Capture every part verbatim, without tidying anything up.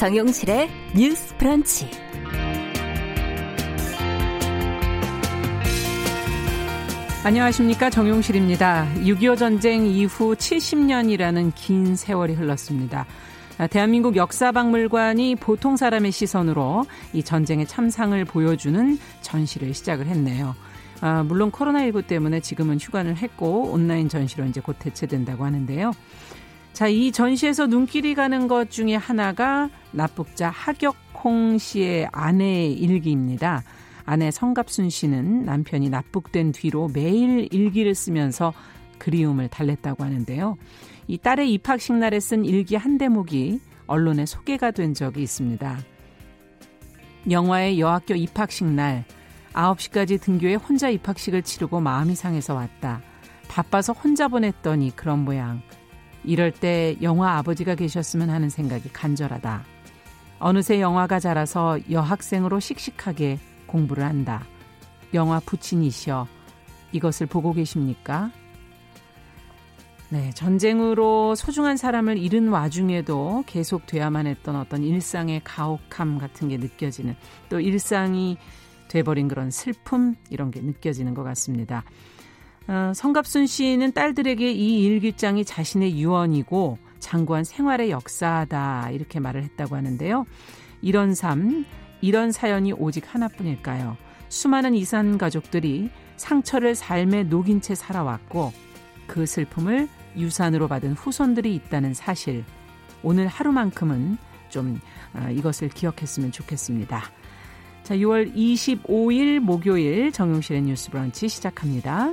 정용실의 뉴스 브런치. 안녕하십니까, 정용실입니다. 육이오 전쟁 이후 칠십 년이라는 긴 세월이 흘렀습니다. 대한민국 역사박물관이 보통 사람의 시선으로 이 전쟁의 참상을 보여주는 전시를 시작을 했네요. 아, 물론 코로나십구 때문에 지금은 휴관을 했고 온라인 전시로 이제 곧 대체된다고 하는데요. 자, 이 전시에서 눈길이 가는 것 중에 하나가 납북자 하격홍 씨의 아내의 일기입니다. 아내 성갑순 씨는 남편이 납북된 뒤로 매일 일기를 쓰면서 그리움을 달랬다고 하는데요. 이 딸의 입학식 날에 쓴 일기 한 대목이 언론에 소개가 된 적이 있습니다. 영화의 여학교 입학식 날 아홉 시까지 등교에 혼자 입학식을 치르고 마음이 상해서 왔다. 바빠서 혼자 보냈더니 그런 모양. 이럴 때 영화 아버지가 계셨으면 하는 생각이 간절하다. 어느새 영화가 자라서 여학생으로 씩씩하게 공부를 한다. 영화 부친이시여, 이것을 보고 계십니까? 네, 전쟁으로 소중한 사람을 잃은 와중에도 계속 돼야만 했던 어떤 일상의 가혹함 같은 게 느껴지는, 또 일상이 돼버린 그런 슬픔, 이런 게 느껴지는 것 같습니다. 어, 성갑순 씨는 딸들에게 이 일기장이 자신의 유언이고 장구한 생활의 역사다, 이렇게 말을 했다고 하는데요. 이런 삶, 이런 사연이 오직 하나뿐일까요? 수많은 이산 가족들이 상처를 삶에 녹인 채 살아왔고 그 슬픔을 유산으로 받은 후손들이 있다는 사실, 오늘 하루만큼은 좀 이것을 기억했으면 좋겠습니다. 자, 유월 이십오일 목요일 정용실의 뉴스 브런치 시작합니다.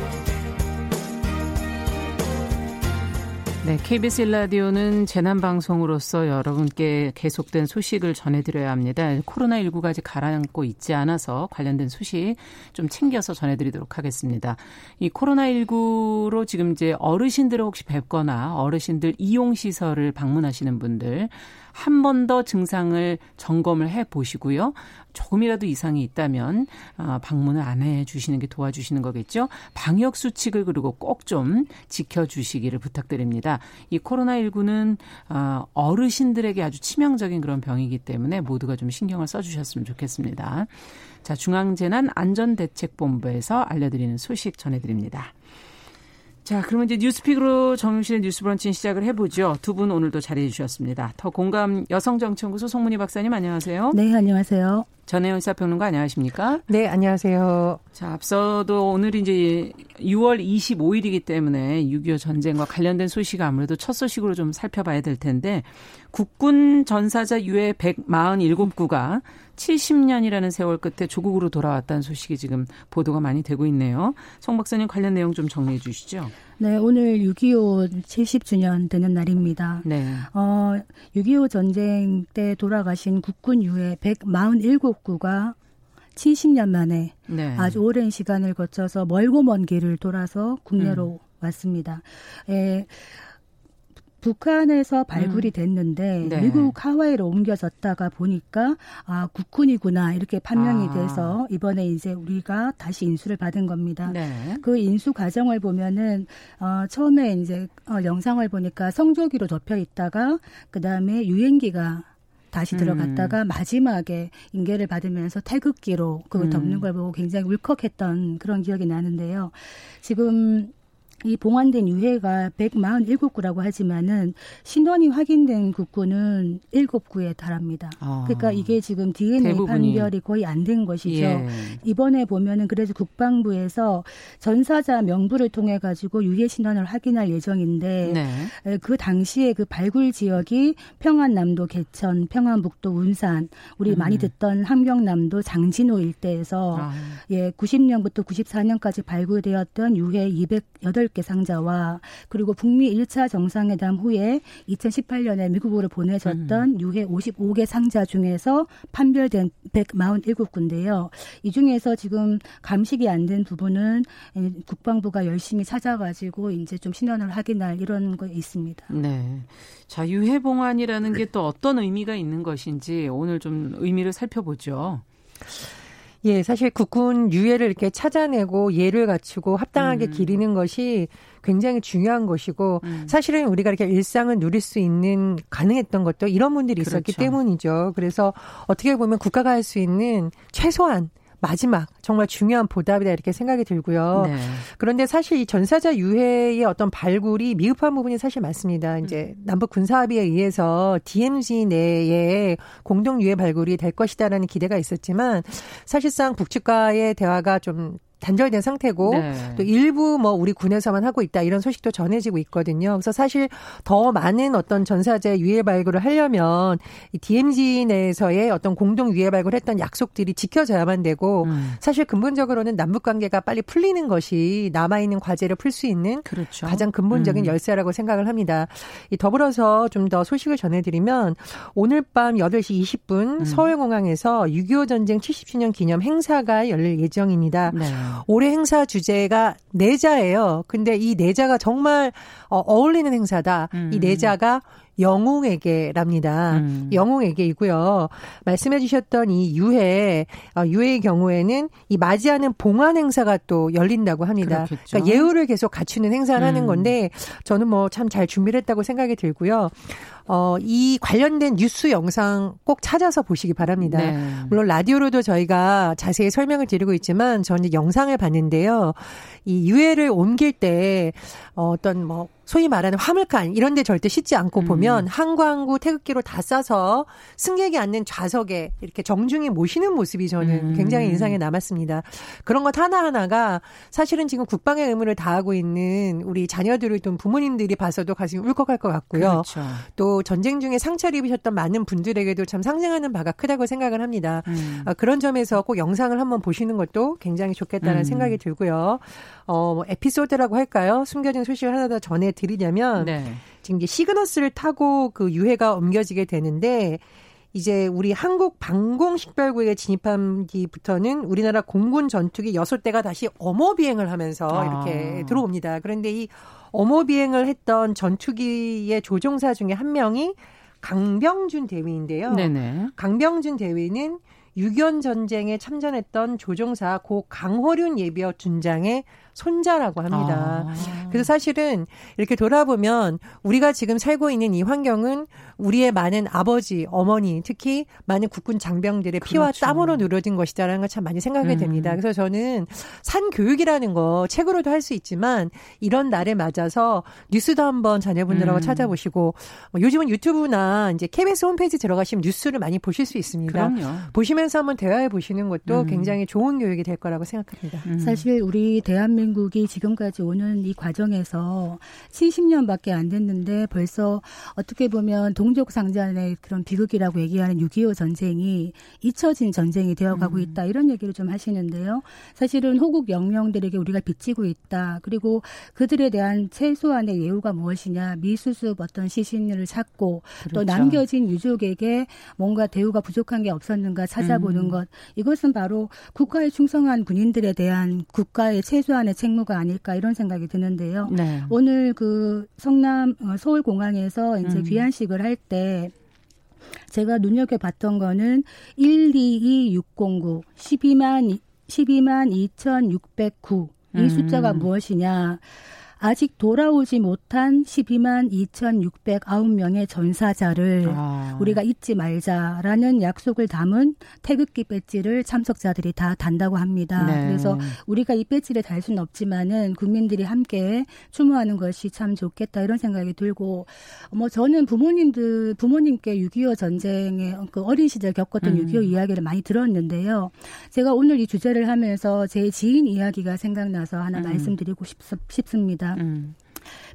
네, 케이비에스 일라디오는 재난방송으로서 여러분께 계속된 소식을 전해드려야 합니다. 코로나십구가 아직 가라앉고 있지 않아서 관련된 소식 좀 챙겨서 전해드리도록 하겠습니다. 이 코로나십구로 지금 이제 어르신들을 혹시 뵙거나 어르신들 이용시설을 방문하시는 분들, 한 번 더 증상을 점검을 해보시고요. 조금이라도 이상이 있다면 방문을 안 해주시는 게 도와주시는 거겠죠. 방역수칙을 그리고 꼭 좀 지켜주시기를 부탁드립니다. 이 코로나십구는 어르신들에게 아주 치명적인 그런 병이기 때문에 모두가 좀 신경을 써주셨으면 좋겠습니다. 자, 중앙재난안전대책본부에서 알려드리는 소식 전해드립니다. 자, 그러면 이제 뉴스픽으로 정용실의 뉴스 브런치 시작을 해보죠. 두 분 오늘도 자리해 주셨습니다. 더 공감 여성정치연구소 송문희 박사님, 안녕하세요. 네, 안녕하세요. 전혜영 시사평론가, 안녕하십니까? 네, 안녕하세요. 자, 앞서도 오늘이 이제 유월 이십오일이기 때문에 육이오 전쟁과 관련된 소식 아무래도 첫 소식으로 좀 살펴봐야 될 텐데, 국군 전사자 유해 백사십칠구가 칠십 년이라는 세월 끝에 조국으로 돌아왔다는 소식이 지금 보도가 많이 되고 있네요. 송 박사님, 관련 내용 좀 정리해 주시죠. 네, 오늘 육이오 칠십 주년 되는 날입니다. 네. 어, 육이오 전쟁 때 돌아가신 국군 유해 백사십칠구가 칠십 년 만에, 네, 아주 오랜 시간을 거쳐서 멀고 먼 길을 돌아서 국내로 음. 왔습니다. 에, 북한에서 발굴이 음. 됐는데, 네, 미국 하와이로 옮겨졌다가 보니까 아, 국군이구나, 이렇게 판명이 아. 돼서 이번에 이제 우리가 다시 인수를 받은 겁니다. 네. 그 인수 과정을 보면은 어, 처음에 이제 어, 영상을 보니까 성조기로 덮여 있다가 그 다음에 유행기가 다시 들어갔다가 음. 마지막에 인계를 받으면서 태극기로 그걸 덮는 걸 보고 굉장히 울컥했던 그런 기억이 나는데요. 지금 이 봉환된 유해가 백사십칠 구라고 하지만은 신원이 확인된 국구는 일곱 구에 달합니다. 아, 그러니까 이게 지금 디엔에이 대부분이. 판별이 거의 안 된 것이죠. 예. 이번에 보면은 그래서 국방부에서 전사자 명부를 통해 가지고 유해 신원을 확인할 예정인데 네. 그 당시에 그 발굴 지역이 평안남도 개천, 평안북도 운산, 우리 음. 많이 듣던 함경남도 장진호 일대에서 아. 예, 구십 년부터 구십사 년까지 발굴되었던 유해 이백팔 개 상자와 그리고 북미 일 차 정상회담 후에 이천십팔 년에 미국으로 보내졌던 음. 유해 오십오 개 상자 중에서 판별된 백사십칠 군데요. 이 중에서 지금 감식이 안 된 부분은 국방부가 열심히 찾아가지고 이제 좀 신원을 확인할 이런 거 있습니다. 네. 자, 유해 봉환이라는 게 또 어떤 의미가 있는 것인지 오늘 좀 의미를 살펴보죠. 예, 사실 국군 유해를 이렇게 찾아내고 예를 갖추고 합당하게 음. 기리는 것이 굉장히 중요한 것이고 음. 사실은 우리가 이렇게 일상을 누릴 수 있는 가능했던 것도 이런 분들이 그렇죠. 있었기 때문이죠. 그래서 어떻게 보면 국가가 할 수 있는 최소한 마지막 정말 중요한 보답이다 이렇게 생각이 들고요. 네. 그런데 사실 이 전사자 유해의 어떤 발굴이 미흡한 부분이 사실 많습니다. 이제 남북 군사합의에 의해서 디엠지 내에 공동 유해 발굴이 될 것이다라는 기대가 있었지만 사실상 북측과의 대화가 좀 단절된 상태고 네. 또 일부 뭐 우리 군에서만 하고 있다 이런 소식도 전해지고 있거든요. 그래서 사실 더 많은 어떤 전사자 유해 발굴을 하려면 이 디엠지 내에서의 어떤 공동 유해 발굴했던 약속들이 지켜져야만 되고 음. 사실 근본적으로는 남북 관계가 빨리 풀리는 것이 남아있는 과제를 풀 수 있는 그렇죠. 가장 근본적인 음. 열쇠라고 생각을 합니다. 이 더불어서 좀 더 소식을 전해드리면 오늘 밤 여덟 시 이십 분 음. 서울공항에서 육이오 전쟁 칠십 주년 기념 행사가 열릴 예정입니다. 네. 올해 행사 주제가 내자예요. 근데 이 내자가 정말 어울리는 행사다. 음. 이 내자가 영웅에게랍니다. 음. 영웅에게이고요. 말씀해 주셨던 이 유해, 유해의 경우에는 이 맞이하는 봉환 행사가 또 열린다고 합니다. 그렇겠죠. 그러니까 예우를 계속 갖추는 행사를 음. 하는 건데 저는 뭐 참 잘 준비를 했다고 생각이 들고요. 어, 이 관련된 뉴스 영상 꼭 찾아서 보시기 바랍니다. 네. 물론 라디오로도 저희가 자세히 설명을 드리고 있지만 저는 영상을 봤는데요. 이 유해를 옮길 때 어떤 뭐 소위 말하는 화물칸 이런 데 절대 싣지 않고 보면 음. 한광구 태극기로 다 싸서 승객이 앉는 좌석에 이렇게 정중히 모시는 모습이 저는 굉장히 인상에 남았습니다. 그런 것 하나하나가 사실은 지금 국방의 의무를 다하고 있는 우리 자녀들을 둔 부모님들이 봐서도 가슴이 울컥할 것 같고요. 그렇죠. 또 전쟁 중에 상처를 입으셨던 많은 분들에게도 참 상징하는 바가 크다고 생각을 합니다. 음. 그런 점에서 꼭 영상을 한번 보시는 것도 굉장히 좋겠다는 음. 생각이 들고요. 어, 뭐 에피소드라고 할까요? 숨겨진 소식을 하나 더 전해드리겠습니다. 드리냐면 네. 지금 이제 시그너스를 타고 그 유해가 옮겨지게 되는데 이제 우리 한국 방공식별구역에 진입한 뒤부터는 우리나라 공군 전투기 여섯 대가 다시 엄호 비행을 하면서 아. 이렇게 들어옵니다. 그런데 이 엄호 비행을 했던 전투기의 조종사 중에 한 명이 강병준 대위인데요. 네네. 강병준 대위는 육이오 전쟁에 참전했던 조종사 고 강호륜 예비역 준장의 손자라고 합니다. 아. 그래서 사실은 이렇게 돌아보면 우리가 지금 살고 있는 이 환경은 우리의 많은 아버지, 어머니, 특히 많은 국군 장병들의 피와 그렇죠. 땀으로 누려진 것이다라는 걸 참 많이 생각하게 음. 됩니다. 그래서 저는 산 교육이라는 거 책으로도 할 수 있지만 이런 날에 맞아서 뉴스도 한번 자녀분들하고 음. 찾아보시고 요즘은 유튜브나 이제 케이비에스 홈페이지 들어가시면 뉴스를 많이 보실 수 있습니다. 그럼요. 보시면서 한번 대화해 보시는 것도 음. 굉장히 좋은 교육이 될 거라고 생각합니다. 음. 사실 우리 대한민국 한국이 지금까지 오는 이 과정에서 칠십 년밖에 안 됐는데 벌써 어떻게 보면 동족상잔의 그런 비극이라고 얘기하는 육이오 전쟁이 잊혀진 전쟁이 되어가고 있다. 이런 얘기를 좀 하시는데요. 사실은 호국 영령들에게 우리가 빚지고 있다. 그리고 그들에 대한 최소한의 예우가 무엇이냐. 미수습 어떤 시신을 찾고 그렇죠. 또 남겨진 유족에게 뭔가 대우가 부족한 게 없었는가 찾아보는 음. 것. 이것은 바로 국가에 충성한 군인들에 대한 국가의 최소한의 책무가 아닐까 이런 생각이 드는데요. 네. 오늘 그 성남 서울공항에서 이제 음. 귀환식을 할 때 제가 눈여겨봤던 거는 일이이육공구 십이만 이천육백구 이 숫자가 무엇이냐. 아직 돌아오지 못한 십이만 이천육백구 명의 전사자를 아. 우리가 잊지 말자라는 약속을 담은 태극기 배지를 참석자들이 다 단다고 합니다. 네. 그래서 우리가 이 배지를 달 수는 없지만은 국민들이 함께 추모하는 것이 참 좋겠다 이런 생각이 들고, 뭐 저는 부모님들 부모님께 육이오 전쟁의 그 어린 시절 겪었던 음. 육이오 이야기를 많이 들었는데요. 제가 오늘 이 주제를 하면서 제 지인 이야기가 생각나서 하나 음. 말씀드리고 싶, 싶습니다. 음.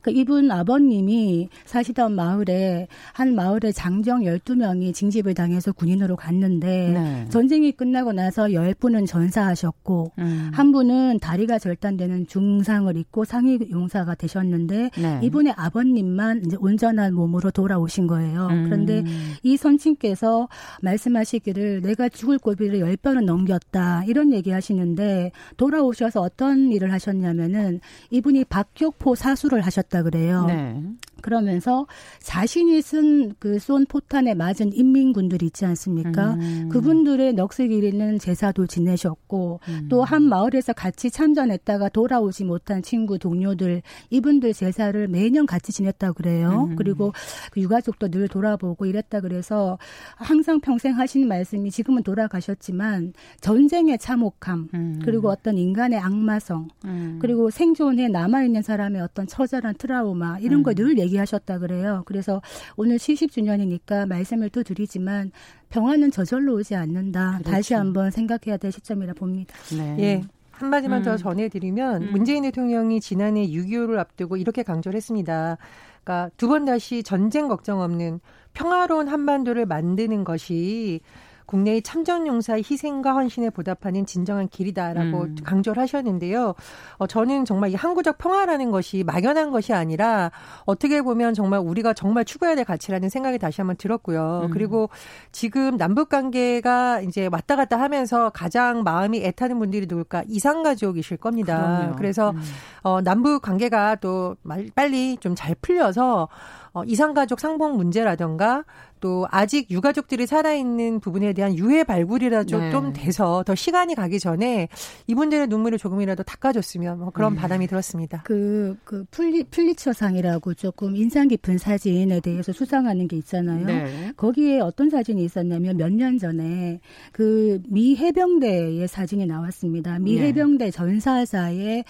그러니까 이분 아버님이 사시던 마을에 한 마을에 장정 열두 명이 징집을 당해서 군인으로 갔는데 네. 전쟁이 끝나고 나서 열 분은 전사하셨고 음. 한 분은 다리가 절단되는 중상을 입고 상위 용사가 되셨는데 네. 이분의 아버님만 이제 온전한 몸으로 돌아오신 거예요. 음. 그런데 이 선친께서 말씀하시기를 내가 죽을 고비를 열 번은 넘겼다 이런 얘기하시는데 돌아오셔서 어떤 일을 하셨냐면은 이분이 박격포 사수로 하셨다 그래요. 네. 그러면서 자신이 쓴 그 쏜 포탄에 맞은 인민군들 있지 않습니까? 음. 그분들의 넋을 기리는 제사도 지내셨고 음. 또 한 마을에서 같이 참전했다가 돌아오지 못한 친구 동료들 이분들 제사를 매년 같이 지냈다 그래요. 음. 그리고 그 유가족도 늘 돌아보고 이랬다 그래서 항상 평생 하시는 말씀이 지금은 돌아가셨지만 전쟁의 참혹함 음. 그리고 어떤 인간의 악마성 음. 그리고 생존에 남아있는 사람의 어떤 처절한 트라우마 이런 음. 걸 늘 얘기하셨다 그래요. 그래서 오늘 칠십 주년이니까 말씀을 또 드리지만 평화는 저절로 오지 않는다. 그렇지. 다시 한번 생각해야 될 시점이라 봅니다. 네. 예. 한마디만 음. 더 전해드리면 음. 문재인 대통령이 지난해 육이오를 앞두고 이렇게 강조를 했습니다. 그러니까 두 번 다시 전쟁 걱정 없는 평화로운 한반도를 만드는 것이 국내의 참전용사의 희생과 헌신에 보답하는 진정한 길이다라고 음. 강조를 하셨는데요. 어, 저는 정말 이 항구적 평화라는 것이 막연한 것이 아니라 어떻게 보면 정말 우리가 정말 추구해야 될 가치라는 생각이 다시 한번 들었고요. 음. 그리고 지금 남북관계가 이제 왔다 갔다 하면서 가장 마음이 애타는 분들이 누굴까? 이산가족이실 겁니다. 그럼요. 그래서 음. 어, 남북관계가 또 빨리 좀 잘 풀려서 어, 이산가족 상봉 문제라든가 또 아직 유가족들이 살아있는 부분에 대한 유해 발굴이라도 네. 좀 돼서 더 시간이 가기 전에 이분들의 눈물을 조금이라도 닦아줬으면 뭐 그런 네. 바람이 들었습니다. 그, 그 플리, 플리처상이라고 조금 인상 깊은 사진에 대해서 수상하는 게 있잖아요. 네. 거기에 어떤 사진이 있었냐면 몇 년 전에 그 미 해병대의 사진이 나왔습니다. 미 네. 해병대 전사자의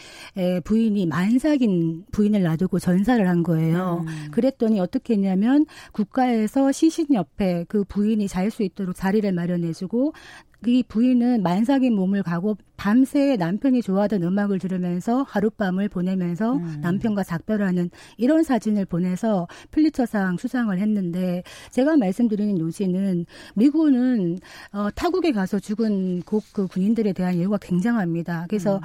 부인이 만삭인 부인을 놔두고 전사를 한 거예요. 음. 그랬더니 어떻게 했냐면 국가에서 시신 옆에 그 부인이 잘 수 있도록 자리를 마련해주고 이 부인은 만삭인 몸을 가고 밤새 남편이 좋아하던 음악을 들으면서 하룻밤을 보내면서 음. 남편과 작별하는 이런 사진을 보내서 플리처상 수상을 했는데 제가 말씀드리는 요지는 미군은 어, 타국에 가서 죽은 그, 그 군인들에 대한 예우가 굉장합니다. 그래서 음.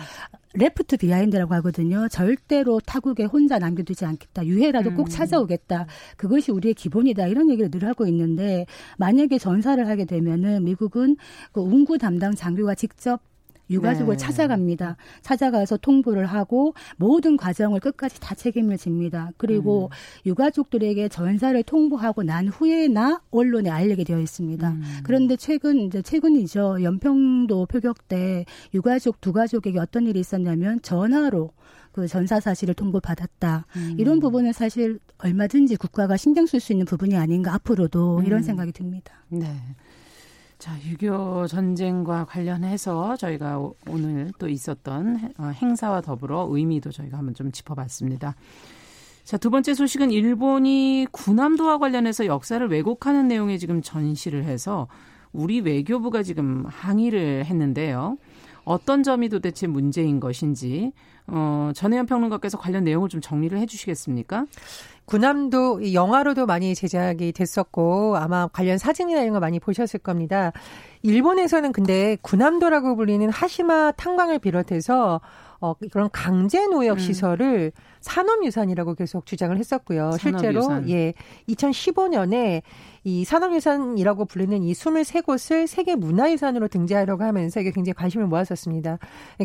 레프트 비하인드라고 하거든요. 절대로 타국에 혼자 남겨두지 않겠다. 유해라도 음. 꼭 찾아오겠다. 그것이 우리의 기본이다. 이런 얘기를 늘 하고 있는데 만약에 전사를 하게 되면은 미국은 그 운구 담당 장교가 직접 유가족을 네. 찾아갑니다. 찾아가서 통보를 하고 모든 과정을 끝까지 다 책임을 집니다. 그리고 음. 유가족들에게 전사를 통보하고 난 후에나 언론에 알리게 되어 있습니다. 음. 그런데 최근, 이제 최근이죠. 연평도 표격 때 유가족 두 가족에게 어떤 일이 있었냐면 전화로 그 전사 사실을 통보받았다. 음. 이런 부분은 사실 얼마든지 국가가 신경 쓸 수 있는 부분이 아닌가 앞으로도 음. 이런 생각이 듭니다. 네. 자, 육이오 전쟁과 관련해서 저희가 오늘 또 있었던 행사와 더불어 의미도 저희가 한번 좀 짚어봤습니다. 자, 두 번째 소식은 일본이 군함도와 관련해서 역사를 왜곡하는 내용에 지금 전시를 해서 우리 외교부가 지금 항의를 했는데요. 어떤 점이 도대체 문제인 것인지 어, 전혜연 평론가께서 관련 내용을 좀 정리를 해 주시겠습니까? 군함도 영화로도 많이 제작이 됐었고 아마 관련 사진이나 이런 거 많이 보셨을 겁니다. 일본에서는 근데 군함도라고 불리는 하시마 탄광을 비롯해서 어, 그런 강제 노역 시설을 음. 산업유산이라고 계속 주장을 했었고요. 산업유산. 실제로 예, 이천십오 년에 이 산업유산이라고 불리는 이 스물세 곳을 세계 문화유산으로 등재하려고 하면서 이게 굉장히 관심을 모았었습니다.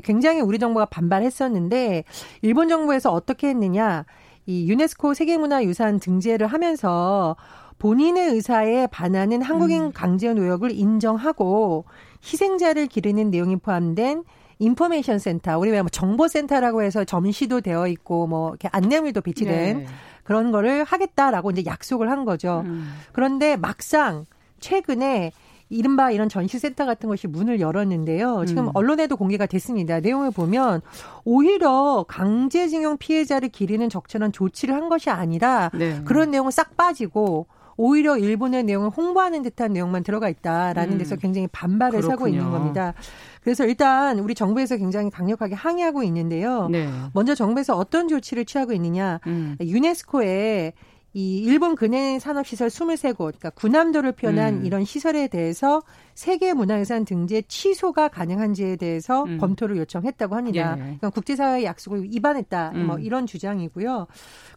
굉장히 우리 정부가 반발했었는데 일본 정부에서 어떻게 했느냐? 이 유네스코 세계문화유산 등재를 하면서 본인의 의사에 반하는 한국인 강제 노역을 인정하고 희생자를 기리는 내용이 포함된 인포메이션 센터, 우리 왜 뭐 정보센터라고 해서 점시도 되어 있고 뭐 이렇게 안내물도 비치된 네. 그런 거를 하겠다라고 이제 약속을 한 거죠. 음. 그런데 막상 최근에 이른바 이런 전시센터 같은 것이 문을 열었는데요. 지금 음. 언론에도 공개가 됐습니다. 내용을 보면 오히려 강제징용 피해자를 기리는 적절한 조치를 한 것이 아니라 네. 그런 내용은 싹 빠지고 오히려 일본의 내용을 홍보하는 듯한 내용만 들어가 있다라는 음. 데서 굉장히 반발을 그렇군요. 사고 있는 겁니다. 그래서 일단 우리 정부에서 굉장히 강력하게 항의하고 있는데요. 네. 먼저 정부에서 어떤 조치를 취하고 있느냐. 음. 유네스코에 이 일본 근해 산업시설 스물세 곳, 그러니까 군함도를 표현한 음. 이런 시설에 대해서 세계문화유산 등재 취소가 가능한지에 대해서 음. 검토를 요청했다고 합니다. 예. 그러니까 국제사회의 약속을 위반했다, 음. 뭐 이런 주장이고요.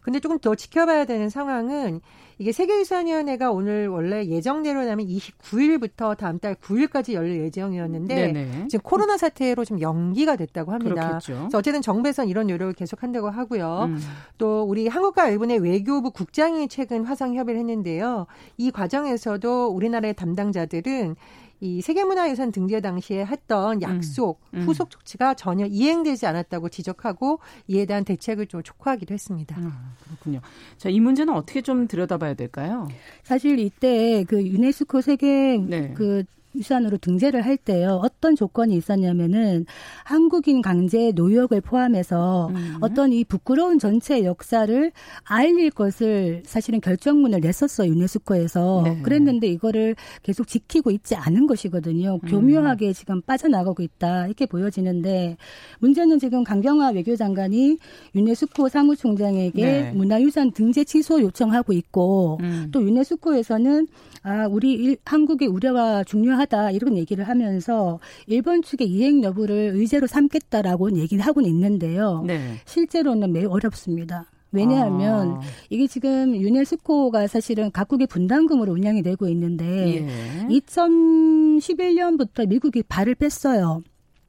근데 조금 더 지켜봐야 되는 상황은 이게 세계유산위원회가 오늘 원래 예정대로라면 이십구 일부터 다음 달 구 일까지 열릴 예정이었는데 네네. 지금 코로나 사태로 좀 연기가 됐다고 합니다. 그렇겠죠. 그래서 어쨌든 정부에서는 이런 노력을 계속한다고 하고요. 음. 또 우리 한국과 일본의 외교부 국장이 최근 화상 협의를 했는데요. 이 과정에서도 우리나라의 담당자들은 이 세계문화유산 등재 당시에 했던 약속, 음, 음. 후속 조치가 전혀 이행되지 않았다고 지적하고 이에 대한 대책을 좀 촉구하기도 했습니다. 음, 그렇군요. 자, 이 문제는 어떻게 좀 들여다봐야 될까요? 사실 이때 그 유네스코 세계 네. 그 유산으로 등재를 할 때요. 어떤 조건이 있었냐면은 한국인 강제 노역을 포함해서 음. 어떤 이 부끄러운 전체 역사를 알릴 것을 사실은 결정문을 냈었어요. 유네스코에서. 네. 그랬는데 이거를 계속 지키고 있지 않은 것이거든요. 교묘하게 지금 빠져나가고 있다. 이렇게 보여지는데 문제는 지금 강경화 외교장관이 유네스코 사무총장에게 네. 문화유산 등재 취소 요청하고 있고 음. 또 유네스코에서는 아, 우리 일, 한국의 우려가 중요한 하다 이런 얘기를 하면서 일본 측의 이행 여부를 의제로 삼겠다라고 얘기를 하고는 있는데요. 네. 실제로는 매우 어렵습니다. 왜냐하면 아. 이게 지금 유네스코가 사실은 각국의 분담금으로 운영이 되고 있는데 예. 이천십일 년부터 미국이 발을 뺐어요.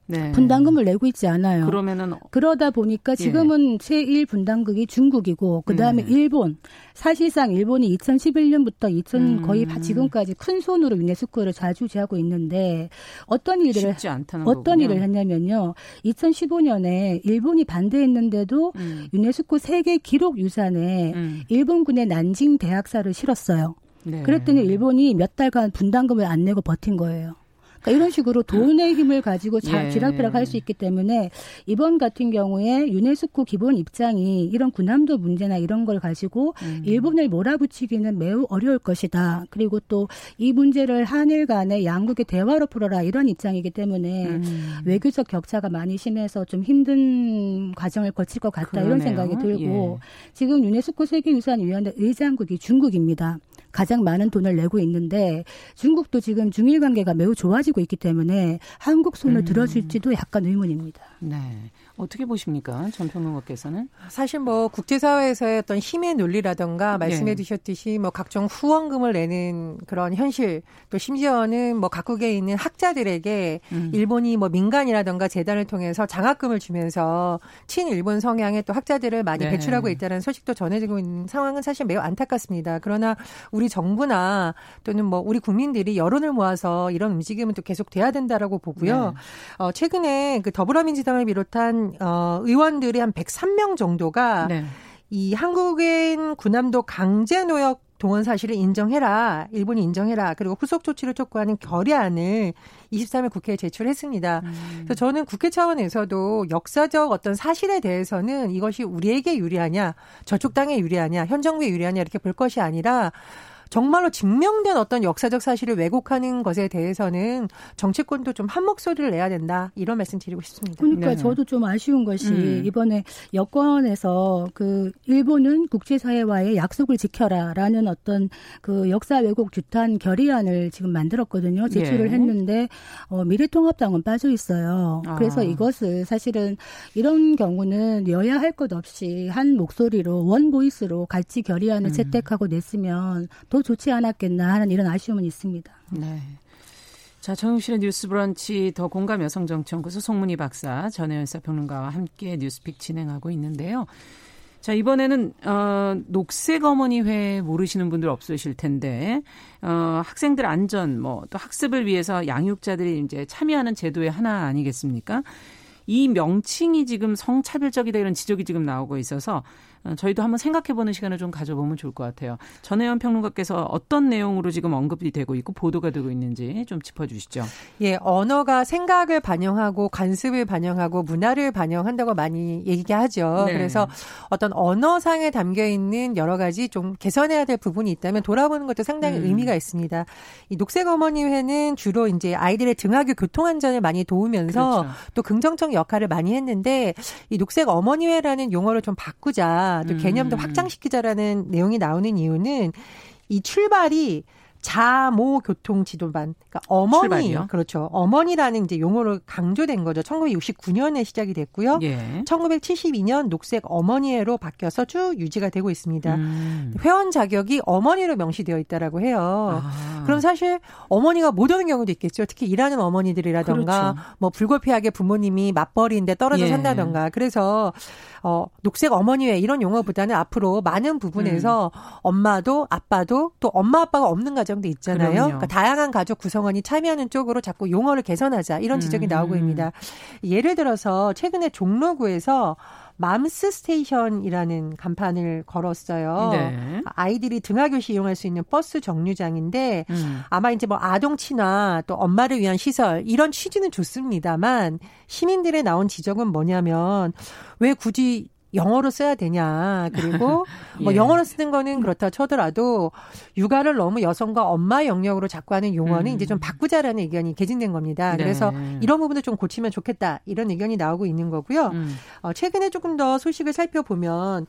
네. 분담금을 내고 있지 않아요. 그러면은 그러다 보니까 지금은 예. 제일 분담국이 중국이고 그다음에 음. 일본. 사실상 일본이 이천십일 년부터 이천 음. 거의 지금까지 큰 손으로 유네스코를 좌지우지하고 있는데 어떤 일을 어떤 거군요. 일을 했냐면요. 이천십오 년에 일본이 반대했는데도 음. 유네스코 세계 기록 유산에 음. 일본군의 난징 대학살을 실었어요. 네. 그랬더니 일본이 몇 달간 분담금을 안 내고 버틴 거예요. 그러니까 이런 식으로 돈의 힘을 가지고 잘 쥐락펴락 할 수 있기 때문에 이번 같은 경우에 유네스코 기본 입장이 이런 군함도 문제나 이런 걸 가지고 음. 일본을 몰아붙이기는 매우 어려울 것이다. 그리고 또 이 문제를 한일 간의 양국의 대화로 풀어라 이런 입장이기 때문에 음. 외교적 격차가 많이 심해서 좀 힘든 과정을 거칠 것 같다. 그러네요. 이런 생각이 들고 예. 지금 유네스코 세계유산위원회 의장국이 중국입니다. 가장 많은 돈을 내고 있는데 중국도 지금 중일 관계가 매우 좋아지고 있기 때문에 한국 손을 음. 들어줄지도 약간 의문입니다. 네. 어떻게 보십니까? 전 평론가께서는? 사실 뭐 국제사회에서의 어떤 힘의 논리라든가 말씀해 주셨듯이 뭐 각종 후원금을 내는 그런 현실 또 심지어는 뭐 각국에 있는 학자들에게 음. 일본이 뭐 민간이라든가 재단을 통해서 장학금을 주면서 친일본 성향의 또 학자들을 많이 네. 배출하고 있다는 소식도 전해지고 있는 상황은 사실 매우 안타깝습니다. 그러나 우리 정부나 또는 뭐 우리 국민들이 여론을 모아서 이런 움직임은 또 계속 돼야 된다라고 보고요. 네. 어, 최근에 그 더불어민주당을 비롯한 어, 의원들이 한 백삼 명 정도가 네. 이 한국인 군함도 강제 노역 동원 사실을 인정해라. 일본이 인정해라. 그리고 후속 조치를 촉구하는 결의안을 이십삼 일 국회에 제출했습니다. 음. 그래서 저는 국회 차원에서도 역사적 어떤 사실에 대해서는 이것이 우리에게 유리하냐, 저쪽 땅에 유리하냐, 현 정부에 유리하냐 이렇게 볼 것이 아니라 정말로 증명된 어떤 역사적 사실을 왜곡하는 것에 대해서는 정치권도 좀 한 목소리를 내야 된다. 이런 말씀 드리고 싶습니다. 그러니까 네. 저도 좀 아쉬운 것이 음. 이번에 여권에서 그 일본은 국제사회와의 약속을 지켜라라는 어떤 그 역사 왜곡 규탄 결의안을 지금 만들었거든요. 제출을 예. 했는데 어, 미래통합당은 빠져 있어요. 아. 그래서 이것을 사실은 이런 경우는 여야 할 것 없이 한 목소리로 원 보이스로 같이 결의안을 음. 채택하고 냈으면 더 좋지 않았겠나 하는 이런 아쉬움은 있습니다. 네. 자, 정용실의 뉴스브런치 더 공감 여성정치연구소 송문희 박사, 전혜연 시사평론가와 함께 뉴스픽 진행하고 있는데요. 자, 이번에는 어, 녹색 어머니회 모르시는 분들 없으실 텐데 어, 학생들 안전, 뭐 또 학습을 위해서 양육자들이 이제 참여하는 제도의 하나 아니겠습니까? 이 명칭이 지금 성차별적이다 이런 지적이 지금 나오고 있어서 저희도 한번 생각해보는 시간을 좀 가져보면 좋을 것 같아요. 전혜연 평론가께서 어떤 내용으로 지금 언급이 되고 있고 보도가 되고 있는지 좀 짚어주시죠. 예, 언어가 생각을 반영하고 관습을 반영하고 문화를 반영한다고 많이 얘기하죠. 네. 그래서 어떤 언어상에 담겨있는 여러 가지 좀 개선해야 될 부분이 있다면 돌아보는 것도 상당히 음. 의미가 있습니다. 이 녹색어머니회는 주로 이제 아이들의 등하교 교통안전을 많이 도우면서 그렇죠. 또 긍정적 역할을 많이 했는데 이 녹색어머니회라는 용어를 좀 바꾸자. 또 개념도 음. 확장시키자라는 내용이 나오는 이유는 이 출발이 자모 교통 지도반, 그러니까 어머니, 출발이요? 그렇죠. 어머니라는 이제 용어로 강조된 거죠. 천구백육십구 년에 시작이 됐고요. 예. 천구백칠십이 년 녹색 어머니회로 바뀌어서 쭉 유지가 되고 있습니다. 음. 회원 자격이 어머니로 명시되어 있다라고 해요. 아. 그럼 사실 어머니가 못 오는 경우도 있겠죠. 특히 일하는 어머니들이라든가, 그렇죠. 뭐 불가피하게 부모님이 맞벌이인데 떨어져 예. 산다든가. 그래서 어, 녹색 어머니회 이런 용어보다는 앞으로 많은 부분에서 음. 엄마도 아빠도 또 엄마 아빠가 없는 가정 도 있잖아요. 그러니까 다양한 가족 구성원이 참여하는 쪽으로 자꾸 용어를 개선하자 이런 지적이 음. 나오고 있습니다. 예를 들어서 최근에 종로구에서 맘스 스테이션이라는 간판을 걸었어요. 네. 아이들이 등하교 시 이용할 수 있는 버스 정류장인데 음. 아마 이제 뭐 아동 친화 또 엄마를 위한 시설 이런 취지는 좋습니다만 시민들의 나온 지적은 뭐냐면 왜 굳이 영어로 써야 되냐. 그리고 뭐 예. 영어로 쓰는 거는 그렇다 쳐더라도 육아를 너무 여성과 엄마 영역으로 자꾸 하는 용어는 음. 이제 좀 바꾸자라는 의견이 개진된 겁니다. 네. 그래서 이런 부분도 좀 고치면 좋겠다. 이런 의견이 나오고 있는 거고요. 음. 어, 최근에 조금 더 소식을 살펴보면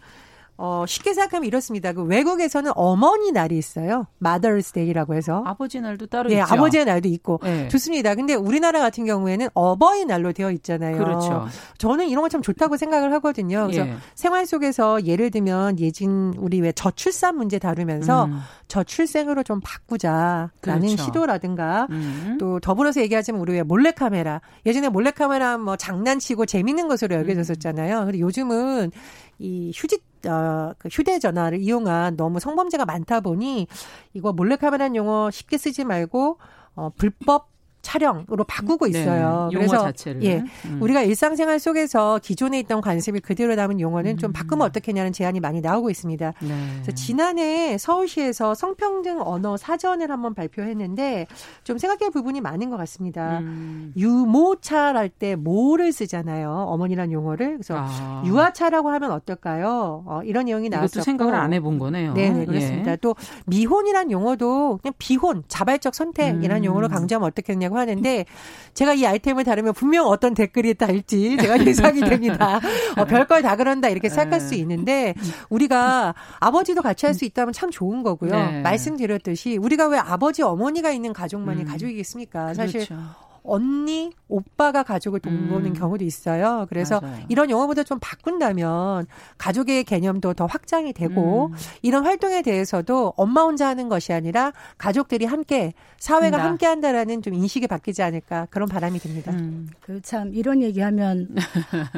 어, 쉽게 생각하면 이렇습니다. 그 외국에서는 어머니 날이 있어요. Mother's Day라고 해서. 아버지 날도 따로 네, 있죠. 아버지의 날도 있고. 네. 좋습니다. 근데 우리나라 같은 경우에는 어버이날로 되어 있잖아요. 그렇죠. 저는 이런 거 참 좋다고 생각을 하거든요. 그래서 예. 생활 속에서 예를 들면 예진 우리 왜 저출산 문제 다루면서 음. 저출생으로 좀 바꾸자라는 그렇죠. 시도라든가 음. 또 더불어서 얘기하자면 우리 왜 몰래카메라. 예전에 몰래카메라 뭐 장난치고 재밌는 것으로 여겨졌었잖아요. 음. 근데 요즘은 이 휴지 어, 그 휴대전화를 이용한 너무 성범죄가 많다 보니 이거 몰래카메라는 용어 쉽게 쓰지 말고 어, 불법 촬영으로 바꾸고 있어요. 네, 용어 그래서 자체를. 예, 음. 우리가 일상생활 속에서 기존에 있던 관습이 그대로 남은 용어는 음. 좀 바꾸면 어떻겠냐는 제안이 많이 나오고 있습니다. 네. 그래서 지난해 서울시에서 성평등 언어 사전을 한번 발표했는데 좀 생각해야 할 부분이 많은 것 같습니다. 음. 유모차랄 때 모를 쓰잖아요. 어머니란 용어를. 그래서 아. 유아차라고 하면 어떨까요? 어, 이런 내용이 나왔었고. 이것도 생각을 안 해본 거네요. 네, 네 그렇습니다. 예. 또 미혼이란 용어도 그냥 비혼, 자발적 선택이라는 음. 용어로 강조하면 어떻겠냐고 하는데 제가 이 아이템을 다루면 분명 어떤 댓글이 달지 제가 예상이 됩니다. 어, 별걸 다 그런다 이렇게 생각할 수 있는데 우리가 아버지도 같이 할 수 있다면 참 좋은 거고요. 네. 말씀드렸듯이 우리가 왜 아버지 어머니가 있는 가족만이 음. 가족이겠습니까? 사실 그렇죠. 언니, 오빠가 가족을 돌보는 음. 경우도 있어요. 그래서 맞아요. 이런 용어보다 좀 바꾼다면 가족의 개념도 더 확장이 되고 음. 이런 활동에 대해서도 엄마 혼자 하는 것이 아니라 가족들이 함께 사회가 나. 함께 한다라는 좀 인식이 바뀌지 않을까 그런 바람이 듭니다. 음. 그 참 이런 얘기하면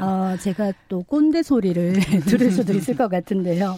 어, 제가 또 꼰대 소리를 들을 수도 있을 것 같은데요.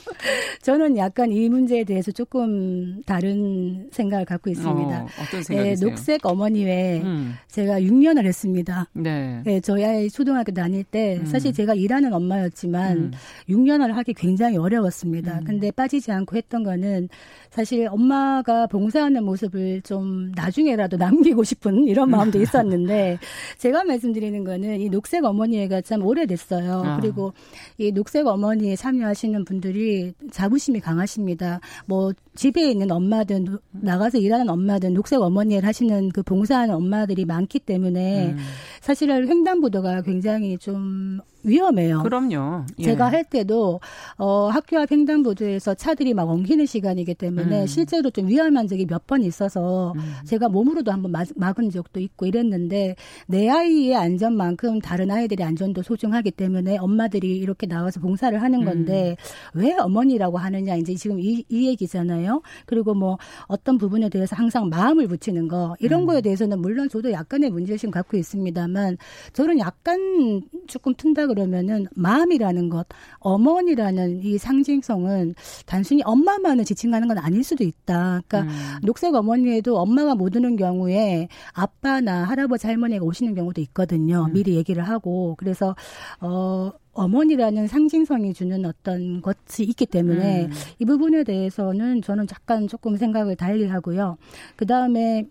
저는 약간 이 문제에 대해서 조금 다른 생각을 갖고 있습니다. 어, 어떤 생각이세요? 예, 녹색 어머니회 음. 제가 육 년을 했습니다. 네. 네, 저희 아이 초등학교 다닐 때 음. 사실 제가 일하는 엄마였지만 음. 육 년을 하기 굉장히 어려웠습니다. 음. 근데 빠지지 않고 했던 거는 사실 엄마가 봉사하는 모습을 좀 나중에라도 남기고 싶은 이런 마음도 있었는데 제가 말씀드리는 거는 이 녹색 어머니회가 참 오래됐어요. 아. 그리고 이 녹색 어머니에 참여하시는 분들이 자부심이 강하십니다. 뭐 집에 있는 엄마든 나가서 일하는 엄마든 녹색 어머니회를 하시는 그 봉사하는 엄마들이 많기 때문에 음. 사실은 횡단보도가 굉장히 좀 위험해요. 그럼요. 예. 제가 할 때도 어, 학교 앞 횡단보도에서 차들이 막 엉키는 시간이기 때문에 음. 실제로 좀 위험한 적이 몇 번 있어서 음. 제가 몸으로도 한번 막은 적도 있고 이랬는데 내 아이의 안전만큼 다른 아이들의 안전도 소중하기 때문에 엄마들이 이렇게 나와서 봉사를 하는 건데 음. 왜 어머니라고 하느냐 이제 지금 이, 이 얘기잖아요. 그리고 뭐 어떤 부분에 대해서 항상 마음을 붙이는 거 이런 음. 거에 대해서는 물론 저도 약간의 문제의식을 갖고 있습니다만 저는 약간 조금 튼다고 그러면은 마음이라는 것, 어머니라는 이 상징성은 단순히 엄마만을 지칭하는 건 아닐 수도 있다. 그러니까 음. 녹색 어머니에도 엄마가 못 오는 경우에 아빠나 할아버지 할머니가 오시는 경우도 있거든요. 음. 미리 얘기를 하고. 그래서 어. 어머니라는 상징성이 주는 어떤 것이 있기 때문에 음. 이 부분에 대해서는 저는 약간 조금 생각을 달리 하고요. 그다음에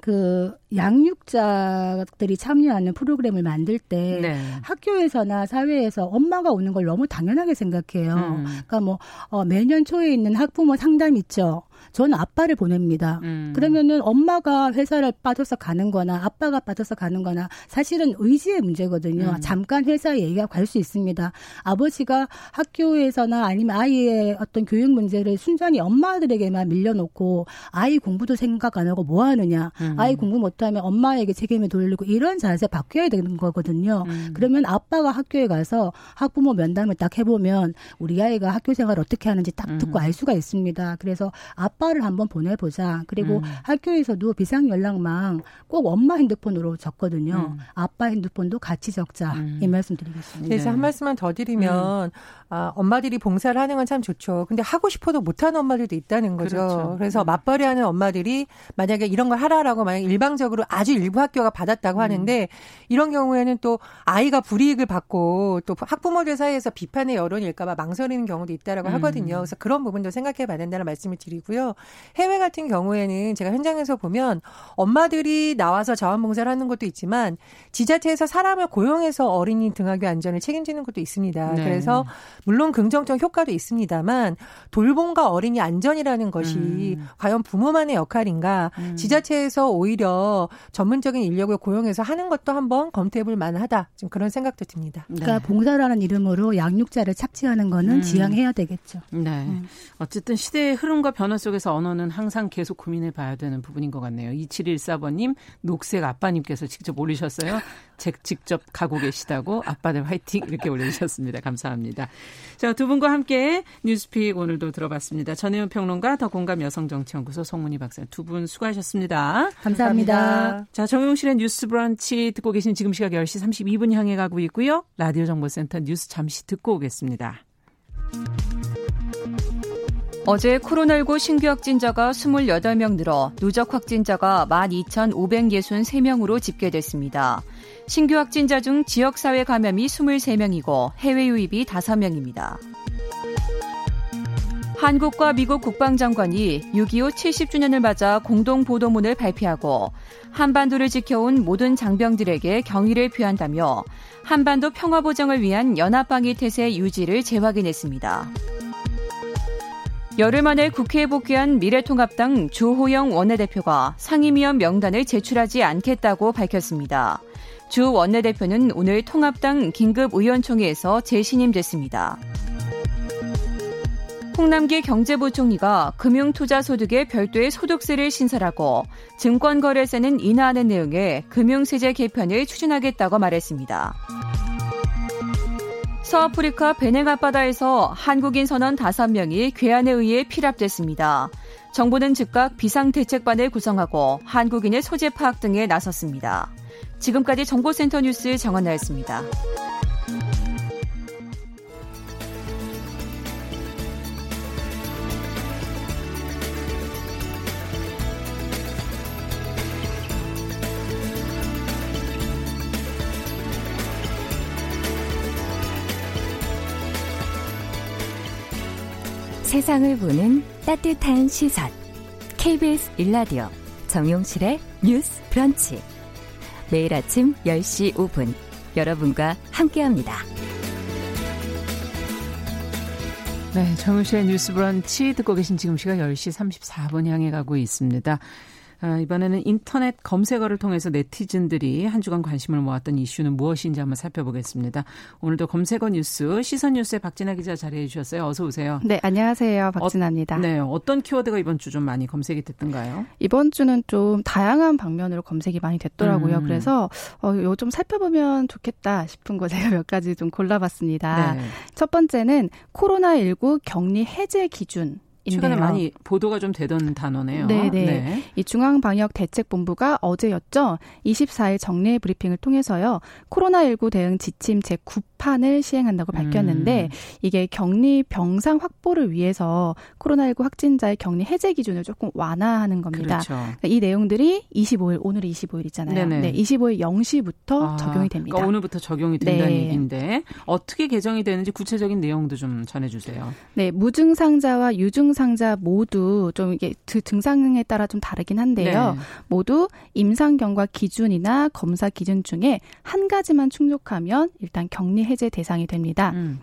그 양육자들이 참여하는 프로그램을 만들 때 네. 학교에서나 사회에서 엄마가 오는 걸 너무 당연하게 생각해요. 음. 그러니까 뭐 어, 매년 초에 있는 학부모 상담 있죠. 저는 아빠를 보냅니다. 음. 그러면은 엄마가 회사를 빠져서 가는 거나 아빠가 빠져서 가는 거나 사실은 의지의 문제거든요. 음. 잠깐 회사에 얘기가 갈 수 있습니다. 아버지가 학교에서나 아니면 아이의 어떤 교육 문제를 순전히 엄마들에게만 밀려놓고 아이 공부도 생각 안 하고 뭐 하느냐. 음. 아이 공부 못하면 엄마에게 책임을 돌리고 이런 자세 바뀌어야 되는 거거든요. 음. 그러면 아빠가 학교에 가서 학부모 면담을 딱 해보면 우리 아이가 학교 생활을 어떻게 하는지 딱 듣고 음. 알 수가 있습니다. 그래서 아빠를 한번 보내보자. 그리고 음. 학교에서도 비상연락망 꼭 엄마 핸드폰으로 적거든요. 음. 아빠 핸드폰도 같이 적자. 음. 이 말씀 드리겠습니다. 그래서 네. 한 말씀만 더 드리면 음. 아, 엄마들이 봉사를 하는 건 참 좋죠. 근데 하고 싶어도 못하는 엄마들도 있다는 거죠. 그렇죠. 그래서 음. 맞벌이하는 엄마들이 만약에 이런 걸 하라라고 만약에 일방적으로 아주 일부 학교가 받았다고 음. 하는데 이런 경우에는 또 아이가 불이익을 받고 또 학부모들 사이에서 비판의 여론일까 봐 망설이는 경우도 있다라고 음. 하거든요. 그래서 그런 부분도 생각해 봐야 된다는 말씀을 드리고 해외 같은 경우에는 제가 현장에서 보면 엄마들이 나와서 자원봉사를 하는 것도 있지만 지자체에서 사람을 고용해서 어린이 등하교 안전을 책임지는 것도 있습니다. 네. 그래서 물론 긍정적 효과도 있습니다만 돌봄과 어린이 안전이라는 것이 음. 과연 부모만의 역할인가 음. 지자체에서 오히려 전문적인 인력을 고용해서 하는 것도 한번 검토해볼 만하다. 좀 그런 생각도 듭니다. 네. 그러니까 봉사라는 이름으로 양육자를 착취하는 거는 음. 지양해야 되겠죠. 네. 음. 어쨌든 시대의 흐름과 변화 속에서 언어는 항상 계속 고민해 봐야 되는 부분인 것 같네요. 이칠일사 번님, 녹색 아빠님께서 직접 올리셨어요. 직접 가고 계시다고 아빠들 화이팅 이렇게 올려주셨습니다. 감사합니다. 자, 두 분과 함께 뉴스픽 오늘도 들어봤습니다. 전혜연 평론가, 더 공감 여성정치연구소 송문희 박사 두 분 수고하셨습니다. 감사합니다. 감사합니다. 자, 정용실의 뉴스 브런치 듣고 계신 지금 시각 열 시 삼십이 분 향해 가고 있고요. 라디오 정보센터 뉴스 잠시 듣고 오겠습니다. 어제 코로나십구 신규 확진자가 이십팔 명 늘어 누적 확진자가 만 이천오백육십삼 명으로 집계됐습니다. 신규 확진자 중 지역사회 감염이 이십삼 명이고 해외 유입이 다섯 명입니다. 한국과 미국 국방장관이 육이오 칠십 주년을 맞아 공동 보도문을 발표하고 한반도를 지켜온 모든 장병들에게 경의를 표한다며 한반도 평화 보장을 위한 연합방위 태세 유지를 재확인했습니다. 열흘 만에 국회에 복귀한 미래통합당 주호영 원내대표가 상임위원 명단을 제출하지 않겠다고 밝혔습니다. 주 원내대표는 오늘 통합당 긴급의원총회에서 재신임됐습니다. 홍남기 경제부총리가 금융투자소득에 별도의 소득세를 신설하고 증권거래세는 인하하는 내용의 금융세제 개편을 추진하겠다고 말했습니다. 서아프리카 베냉 앞바다에서 한국인 선원 다섯 명이 괴한에 의해 피랍됐습니다. 정부는 즉각 비상대책반을 구성하고 한국인의 소재 파악 등에 나섰습니다. 지금까지 정보센터 뉴스 정원나였습니다. 세상을 보는 따뜻한 시선 케이비에스 일라디오 정용실의 뉴스 브런치 매일 아침 열 시 오 분 여러분과 함께합니다. 네, 정용실의 뉴스 브런치 듣고 계신 지금 시각 열 시 삼십사 분 향해 가고 있습니다. 아, 이번에는 인터넷 검색어를 통해서 네티즌들이 한 주간 관심을 모았던 이슈는 무엇인지 한번 살펴보겠습니다. 오늘도 검색어 뉴스, 시선 뉴스의 박진아 기자 자리해 주셨어요. 어서 오세요. 네, 안녕하세요. 박진아입니다. 어, 네, 어떤 키워드가 이번 주 좀 많이 검색이 됐던가요? 이번 주는 좀 다양한 방면으로 검색이 많이 됐더라고요. 음. 그래서 어, 요 좀 살펴보면 좋겠다 싶은 거 제가 몇 가지 좀 골라봤습니다. 네. 첫 번째는 코로나십구 격리 해제 기준. 최근에 많이 보도가 좀 되던 단어네요. 네네. 네. 이 중앙방역대책본부가 어제였죠. 이십사 일 정례 브리핑을 통해서요. 코로나십구 대응 지침 제구 확판을 시행한다고 밝혔는데 음. 이게 격리 병상 확보를 위해서 코로나십구 확진자의 격리 해제 기준을 조금 완화하는 겁니다. 그렇죠. 그러니까 이 내용들이 이십오일, 오늘이 이십오일 있잖아요. 네, 이십오일 영시부터 아, 적용이 됩니다. 그러니까 오늘부터 적용이 된다는 네. 얘기인데 어떻게 개정이 되는지 구체적인 내용도 좀 전해주세요. 네, 무증상자와 유증상자 모두 좀 이게 증상에 따라 좀 다르긴 한데요. 네. 모두 임상 경과 기준이나 검사 기준 중에 한 가지만 충족하면 일단 격리 해제 대상이 됩니다. 음.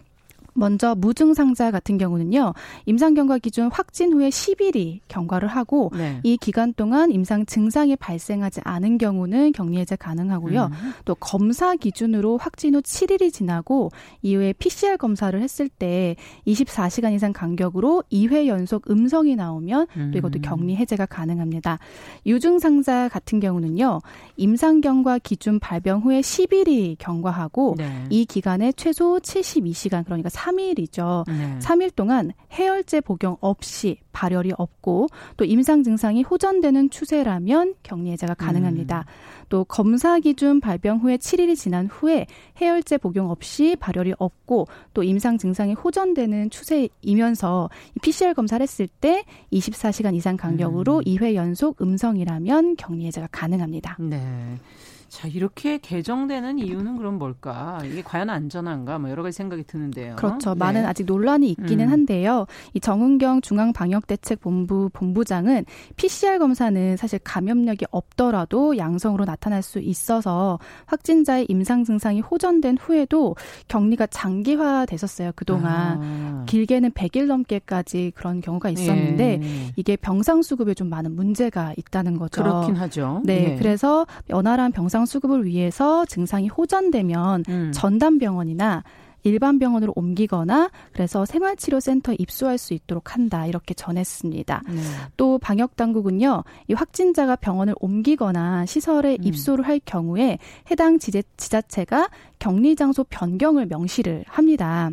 먼저 무증상자 같은 경우는요. 임상 경과 기준 확진 후에 십일이 경과를 하고 네. 이 기간 동안 임상 증상이 발생하지 않은 경우는 격리 해제 가능하고요. 음. 또 검사 기준으로 확진 후 칠일이 지나고 이후에 피씨알 검사를 했을 때 이십사시간 이상 간격으로 이회 연속 음성이 나오면 또 이것도 격리 해제가 가능합니다. 유증상자 같은 경우는요. 임상 경과 기준 발병 후에 십일이 경과하고 네. 이 기간에 최소 칠십이시간 그러니까 삼일이죠. 네. 삼일 동안 해열제 복용 없이 발열이 없고 또 임상 증상이 호전되는 추세라면 격리 해제가 가능합니다. 음. 또 검사 기준 발병 후에 칠일이 지난 후에 해열제 복용 없이 발열이 없고 또 임상 증상이 호전되는 추세이면서 피씨알 검사를 했을 때 이십사시간 이상 간격으로 음. 이회 연속 음성이라면 격리 해제가 가능합니다. 네. 자, 이렇게 개정되는 이유는 그럼 뭘까? 이게 과연 안전한가? 뭐 여러 가지 생각이 드는데요. 그렇죠. 네. 많은 아직 논란이 있기는 음. 한데요. 이 정은경 중앙방역대책본부 본부장은 피씨알 검사는 사실 감염력이 없더라도 양성으로 나타날 수 있어서 확진자의 임상 증상이 호전된 후에도 격리가 장기화됐었어요. 그동안. 아. 길게는 백일 넘게까지 그런 경우가 있었는데 예. 이게 병상 수급에 좀 많은 문제가 있다는 거죠. 그렇긴 하죠. 네. 예. 그래서 원활한 병상 수급을 위해서 증상이 호전되면 음. 전담 병원이나 일반 병원으로 옮기거나 그래서 생활치료센터에 입소할 수 있도록 한다 이렇게 전했습니다. 네. 또 방역당국은요. 이 확진자가 병원을 옮기거나 시설에 음. 입소를 할 경우에 해당 지제, 지자체가 격리장소 변경을 명시를 합니다.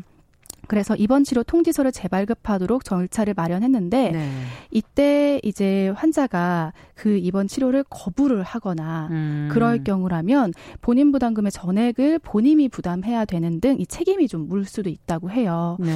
그래서 입원 치료 통지서를 재발급하도록 절차를 마련했는데 네. 이때 이제 환자가 그 입원 치료를 거부를 하거나 음. 그럴 경우라면 본인 부담금의 전액을 본인이 부담해야 되는 등 이 책임이 좀 물 수도 있다고 해요. 네.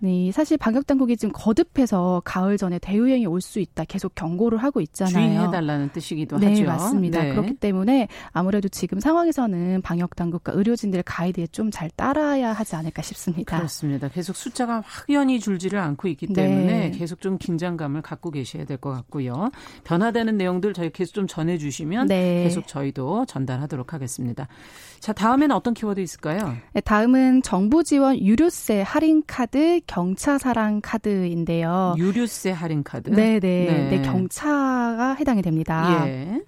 네, 사실 방역 당국이 지금 거듭해서 가을 전에 대유행이 올 수 있다 계속 경고를 하고 있잖아요. 주의해달라는 뜻이기도 네, 하죠. 네, 맞습니다. 네. 그렇기 때문에 아무래도 지금 상황에서는 방역 당국과 의료진들의 가이드에 좀 잘 따라야 하지 않을까 싶습니다. 그렇습니다. 계속 숫자가 확연히 줄지를 않고 있기 때문에 네. 계속 좀 긴장감을 갖고 계셔야 될 것 같고요. 변화되는 내용들 저희 계속 좀 전해주시면 네. 계속 저희도 전달하도록 하겠습니다. 자, 다음에는 어떤 키워드 있을까요? 네, 다음은 정부 지원 유류세 할인 카드 경차 사랑 카드인데요. 유류세 할인 카드? 네네. 네. 네, 경차가 해당이 됩니다. 예.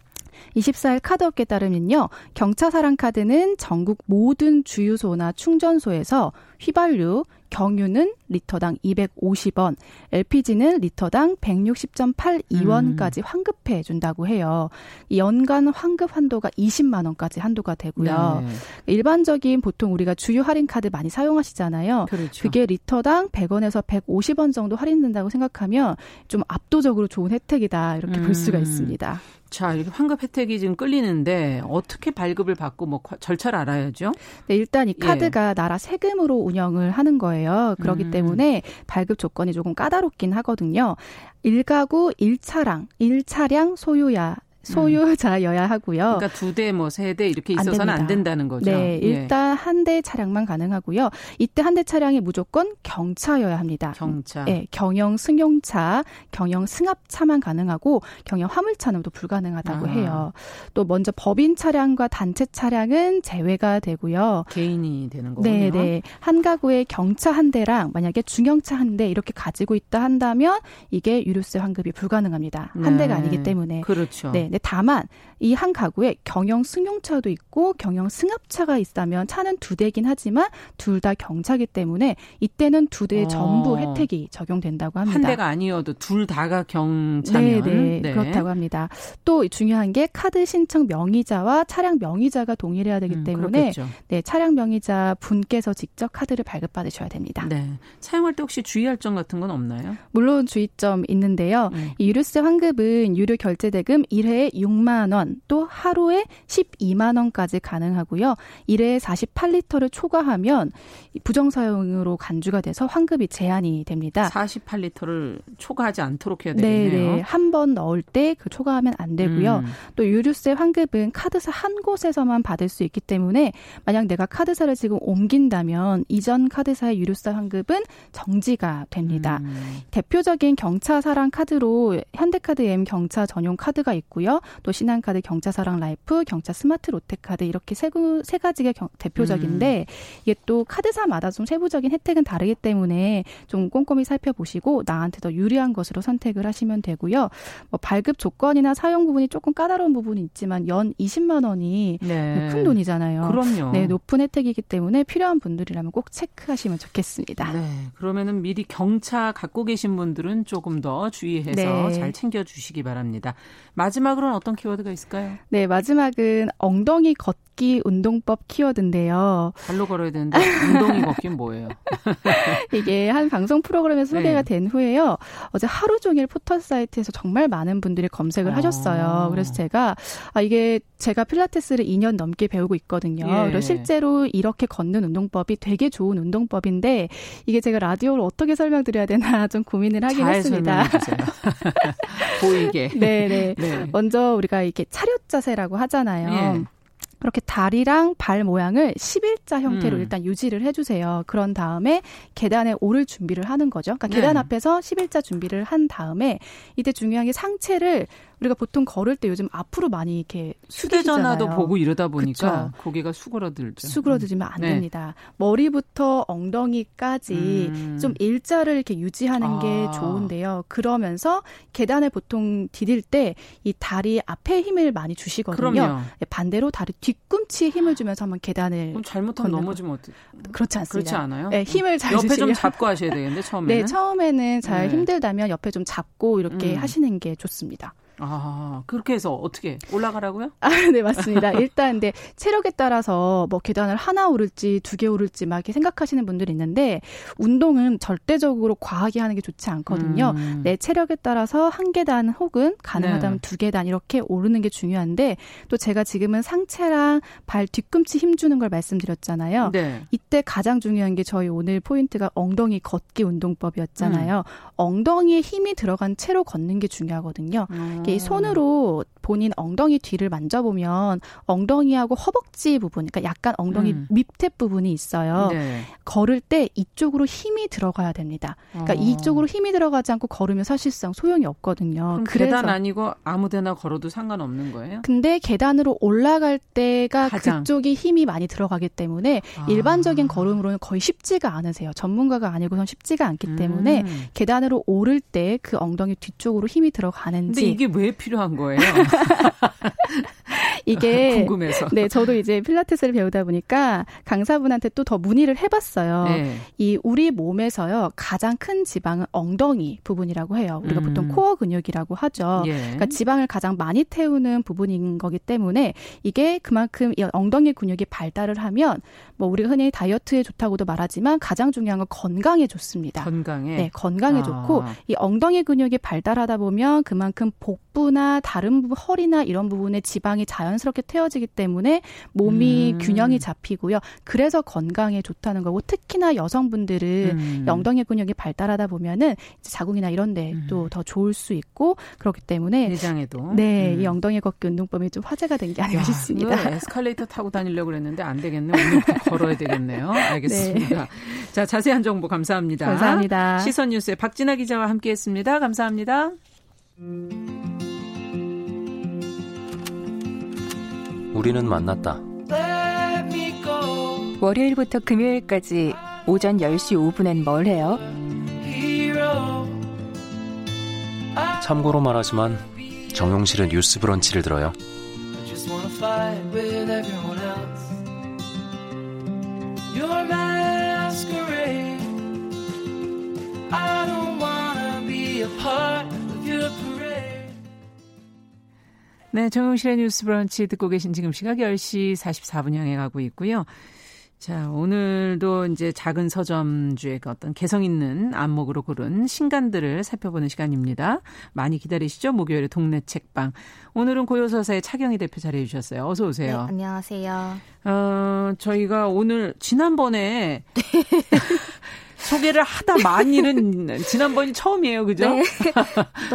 이십사일 카드업계에 따르면요. 경차사랑 카드는 전국 모든 주유소나 충전소에서 휘발유, 경유는 리터당 이백오십원, 엘피지는 리터당 백육십 점 팔이원까지 음. 환급해 준다고 해요. 연간 환급 한도가 이십만원까지 한도가 되고요. 네. 일반적인 보통 우리가 주유 할인 카드 많이 사용하시잖아요. 그렇죠. 그게 리터당 백원에서 백오십원 정도 할인된다고 생각하면 좀 압도적으로 좋은 혜택이다 이렇게 음. 볼 수가 있습니다. 자, 이렇게 환급 혜택이 지금 끌리는데 어떻게 발급을 받고 뭐 절차를 알아야죠? 네, 일단 이 카드가 예. 나라 세금으로 운영을 하는 거예요. 그렇기 음. 때문에 발급 조건이 조금 까다롭긴 하거든요. 일가구 일차량, 일차량 소유야. 소유자여야 하고요. 그러니까 두 대, 뭐 세 대 이렇게 있어서는 안, 안 된다는 거죠. 네, 일단 예. 한 대 차량만 가능하고요. 이때 한 대 차량이 무조건 경차여야 합니다. 경차. 네, 경영 승용차, 경영 승합차만 가능하고 경영 화물차는 또 불가능하다고 아. 해요. 또 먼저 법인 차량과 단체 차량은 제외가 되고요. 개인이 되는 거군요. 네, 네. 한 가구에 경차 한 대랑 만약에 중형차 한 대 이렇게 가지고 있다 한다면 이게 유류세 환급이 불가능합니다. 한 네. 대가 아니기 때문에. 그렇죠. 네. 다만 이 한 가구에 경영 승용차도 있고 경영 승합차가 있다면 차는 두 대이긴 하지만 둘 다 경차기 때문에 이때는 두 대 전부 혜택이 적용된다고 합니다. 한 대가 아니어도 둘 다가 경차면. 네네, 네. 그렇다고 합니다. 또 중요한 게 카드 신청 명의자와 차량 명의자가 동일해야 되기 때문에 음, 네, 차량 명의자 분께서 직접 카드를 발급받으셔야 됩니다. 네. 사용할 때 혹시 주의할 점 같은 건 없나요? 물론 주의점 있는데요. 음. 이 유류세 환급은 유료 결제대금 일회에 일회에 육만 원, 또 하루에 십이만 원까지 가능하고요. 일회에 사십팔 리터를 초과하면 부정사용으로 간주가 돼서 환급이 제한이 됩니다. 사십팔 리터를 초과하지 않도록 해야 되겠네요. 네. 한 번 넣을 때 그 초과하면 안 되고요. 음. 또 유류세 환급은 카드사 한 곳에서만 받을 수 있기 때문에 만약 내가 카드사를 지금 옮긴다면 이전 카드사의 유류세 환급은 정지가 됩니다. 음. 대표적인 경차사랑 카드로 현대카드 M 경차 전용 카드가 있고요. 또 신한카드 경차사랑 라이프, 경차 스마트 롯데카드 이렇게 세, 세 가지가 경, 대표적인데 음. 이게 또 카드사마다 좀 세부적인 혜택은 다르기 때문에 좀 꼼꼼히 살펴보시고 나한테 더 유리한 것으로 선택을 하시면 되고요. 뭐 발급 조건이나 사용 부분이 조금 까다로운 부분이 있지만 연 이십만 원이 네. 큰 돈이잖아요. 그럼요. 네, 높은 혜택이기 때문에 필요한 분들이라면 꼭 체크하시면 좋겠습니다. 네, 그러면은 미리 경차 갖고 계신 분들은 조금 더 주의해서 네. 잘 챙겨주시기 바랍니다. 마지막으로는 어떤 키워드가 있을까요? 네, 마지막은 엉덩이 걷기 운동법 키워드인데요. 발로 걸어야 되는데 엉덩이 걷기는 뭐예요? 이게 한 방송 프로그램에 소개가 네. 된 후에요. 어제 하루 종일 포털 사이트에서 정말 많은 분들이 검색을 어. 하셨어요. 그래서 제가 아, 이게 제가 필라테스를 이 년 넘게 배우고 있거든요. 예. 그리고 실제로 이렇게 걷는 운동법이 되게 좋은 운동법인데 이게 제가 라디오로 어떻게 설명드려야 되나 좀 고민을 하긴 잘 했습니다. 잘 설명해 주세요. 보이게. 네네. 네. 먼저 우리가 이렇게 차렷 자세라고 하잖아요. 예. 그렇게 다리랑 발 모양을 십일자 형태로 음. 일단 유지를 해주세요. 그런 다음에 계단에 오를 준비를 하는 거죠. 그러니까 네. 계단 앞에서 십일자 준비를 한 다음에 이때 중요한 게 상체를 우리가 보통 걸을 때 요즘 앞으로 많이 이렇게 숙이시잖아요. 휴대전화도 보고 이러다 보니까 그쵸? 고개가 수그러들죠. 수그러들면 안 네. 됩니다. 머리부터 엉덩이까지 음. 좀 일자를 이렇게 유지하는 아. 게 좋은데요. 그러면서 계단을 보통 디딜 때 이 다리 앞에 힘을 많이 주시거든요. 그럼요. 반대로 다리 뒤꿈치에 힘을 주면서 한번 계단을. 그럼 잘못하면 넘어지면 어떻게? 그렇지 않습니다. 그렇지 않아요? 네, 힘을 잘 옆에 주시면. 좀 잡고 하셔야 되겠는데 처음에는. 네, 처음에는 잘 네. 힘들다면 옆에 좀 잡고 이렇게 음. 하시는 게 좋습니다. 아, 그렇게 해서 어떻게 올라가라고요? 아, 네, 맞습니다. 일단 근데 체력에 따라서 뭐 계단을 하나 오를지 두 개 오를지 막 이렇게 생각하시는 분들이 있는데 운동은 절대적으로 과하게 하는 게 좋지 않거든요. 음. 내 체력에 따라서 한 계단 혹은 가능하다면 네. 두 계단 이렇게 오르는 게 중요한데 또 제가 지금은 상체랑 발 뒤꿈치 힘주는 걸 말씀드렸잖아요. 네. 이때 가장 중요한 게 저희 오늘 포인트가 엉덩이 걷기 운동법이었잖아요. 음. 엉덩이에 힘이 들어간 채로 걷는 게 중요하거든요. 음. 이 손으로 본인 엉덩이 뒤를 만져보면 엉덩이하고 허벅지 부분, 그러니까 약간 엉덩이 음. 밑에 부분이 있어요. 네. 걸을 때 이쪽으로 힘이 들어가야 됩니다. 그러니까 어. 이쪽으로 힘이 들어가지 않고 걸으면 사실상 소용이 없거든요. 그럼 그래서 계단 아니고 아무데나 걸어도 상관없는 거예요? 근데 계단으로 올라갈 때가 가장. 그쪽이 힘이 많이 들어가기 때문에 아. 일반적인 걸음으로는 거의 쉽지가 않으세요. 전문가가 아니고선 쉽지가 않기 음. 때문에 계단으로 오를 때 그 엉덩이 뒤쪽으로 힘이 들어가는지. 근데 이게 왜 필요한 거예요? 이게 궁금해서. 네, 저도 이제 필라테스를 배우다 보니까 강사분한테 또 더 문의를 해봤어요. 네. 이 우리 몸에서요 가장 큰 지방은 엉덩이 부분이라고 해요. 우리가 음. 보통 코어 근육이라고 하죠. 예. 그러니까 지방을 가장 많이 태우는 부분인 거기 때문에 이게 그만큼 이 엉덩이 근육이 발달을 하면 뭐 우리가 흔히 다이어트에 좋다고도 말하지만 가장 중요한 건 건강에 좋습니다. 건강에. 네, 건강에 아. 좋고 이 엉덩이 근육이 발달하다 보면 그만큼 복부나 다른 부분, 허리나 이런 부분에 지방이 자연스럽게 태워지기 때문에 몸이 음. 균형이 잡히고요. 그래서 건강에 좋다는 거고 특히나 여성분들은 음. 엉덩이 근육이 발달하다 보면은 이제 자궁이나 이런 데 또 더 음. 좋을 수 있고 그렇기 때문에 내장에도 네, 음. 이 엉덩이 걷기 운동법이 좀 화제가 된 게 아닌가 싶습니다. 에스컬레이터 타고 다니려고 그랬는데 안 되겠네. 오늘 걸어야 되겠네요. 알겠습니다. 네. 자, 자세한 정보 감사합니다. 감사합니다. 시선 뉴스의 박진아 기자와 함께했습니다. 감사합니다. 우리는 만났다. 월요일부터 금요일까지 오전 열 시 오 분엔 뭘 해요? 참고로 말하지만 정용실은 뉴스 브런치를 들어요. 네, 정용실의 뉴스 브런치 듣고 계신 지금 시각 열 시 사십사 분 향해 가고 있고요. 자, 오늘도 이제 작은 서점주의 어떤 개성 있는 안목으로 고른 신간들을 살펴보는 시간입니다. 많이 기다리시죠? 목요일에 동네 책방. 오늘은 고요서사의 차경희 대표 자리해 주셨어요. 어서 오세요. 네, 안녕하세요. 어, 저희가 오늘 지난번에 소개를 하다 만 일은 지난번이 처음이에요. 그죠? 네.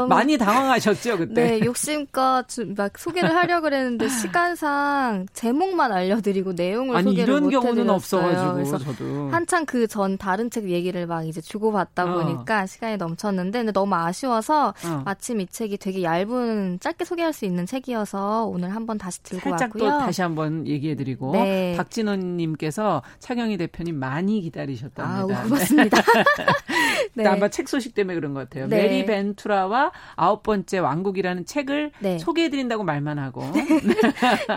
많이 당황하셨죠? 그때. 네. 욕심껏 막 소개를 하려고 했는데 시간상 제목만 알려드리고 내용을 아니, 소개를 못해드렸어요. 아니 이런 경우는 없어가지고 저도. 한창 그 전 다른 책 얘기를 막 이제 주고받다 어. 보니까 시간이 넘쳤는데 근데 너무 아쉬워서 어. 마침 이 책이 되게 얇은 짧게 소개할 수 있는 책이어서 오늘 한번 다시 들고 살짝 왔고요. 살짝 또 다시 한번 얘기해드리고 네. 박진호님께서 차경희 대표님 많이 기다리셨답니다. 아우, 고맙습니다. 네. 아마 책 소식 때문에 그런 것 같아요. 네. 메리 벤투라와 아홉 번째 왕국이라는 책을 네. 소개해드린다고 말만 하고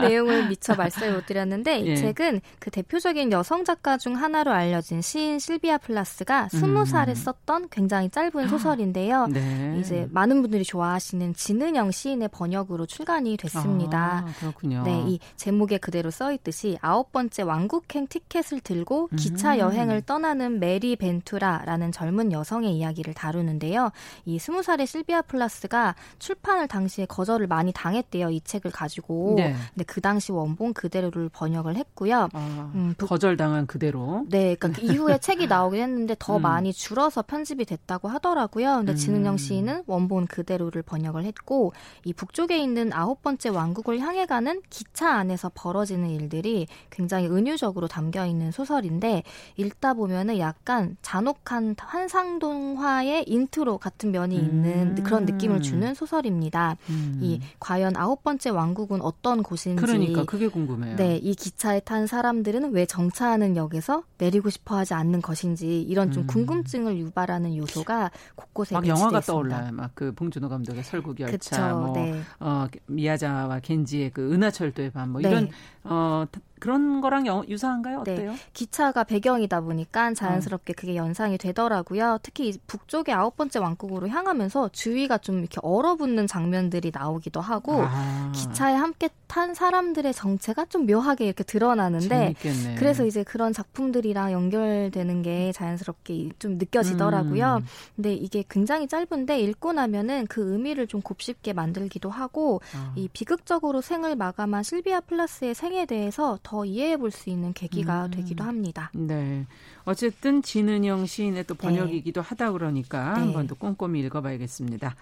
내용을 미처 말씀을 못 드렸는데 이 예. 책은 그 대표적인 여성 작가 중 하나로 알려진 시인 실비아 플라스가 스무 살에 썼던 굉장히 짧은 소설인데요. 네. 이제 많은 분들이 좋아하시는 진은영 시인의 번역으로 출간이 됐습니다. 아, 그렇군요. 네, 이 제목에 그대로 써있듯이 아홉 번째 왕국행 티켓을 들고 기차 여행을 떠나는 메리 벤 벤투라라는 젊은 여성의 이야기를 다루는데요. 이 스무 살의 실비아 플라스가 출판을 당시에 거절을 많이 당했대요. 이 책을 가지고. 네. 근데 그 당시 원본 그대로를 번역을 했고요. 아, 음, 부... 거절당한 그대로. 네. 그러니까 이후에 책이 나오긴 했는데 더 음. 많이 줄어서 편집이 됐다고 하더라고요. 근데 음. 진은영 시인은 원본 그대로를 번역을 했고 이 북쪽에 있는 아홉 번째 왕국을 향해 가는 기차 안에서 벌어지는 일들이 굉장히 은유적으로 담겨 있는 소설인데 읽다 보면은 약간 잔혹한 환상동화의 인트로 같은 면이 있는 음. 그런 느낌을 주는 소설입니다. 음. 이 과연 아홉 번째 왕국은 어떤 곳인지. 그러니까 그게 궁금해요. 네, 이 기차에 탄 사람들은 왜 정차하는 역에서 내리고 싶어하지 않는 것인지 이런 좀 궁금증을 유발하는 요소가 곳곳에 배치돼 있습니다. 막 영화가 떠올라요. 막 그 봉준호 감독의 설국 열차, 뭐 네. 어, 미야자와 겐지의 그 은하철도의 밤, 뭐 네. 이런. 어, 그런 거랑 여, 유사한가요? 어때요? 네. 기차가 배경이다 보니까 자연스럽게 그게 연상이 되더라고요. 특히 북쪽의 아홉 번째 왕국으로 향하면서 주위가 좀 이렇게 얼어붙는 장면들이 나오기도 하고 아. 기차에 함께 탄 사람들의 정체가 좀 묘하게 이렇게 드러나는데 재밌겠네. 그래서 이제 그런 작품들이랑 연결되는 게 자연스럽게 좀 느껴지더라고요. 음. 근데 이게 굉장히 짧은데 읽고 나면은 그 의미를 좀 곱씹게 만들기도 하고 아. 이 비극적으로 생을 마감한 실비아 플라스의 생에 대해서 더 이해해볼 수 있는 계기가 음. 되기도 합니다. 네, 어쨌든 진은영 시인의 또 번역이기도 네. 하다 그러니까 네. 한 번 더 꼼꼼히 읽어봐야겠습니다.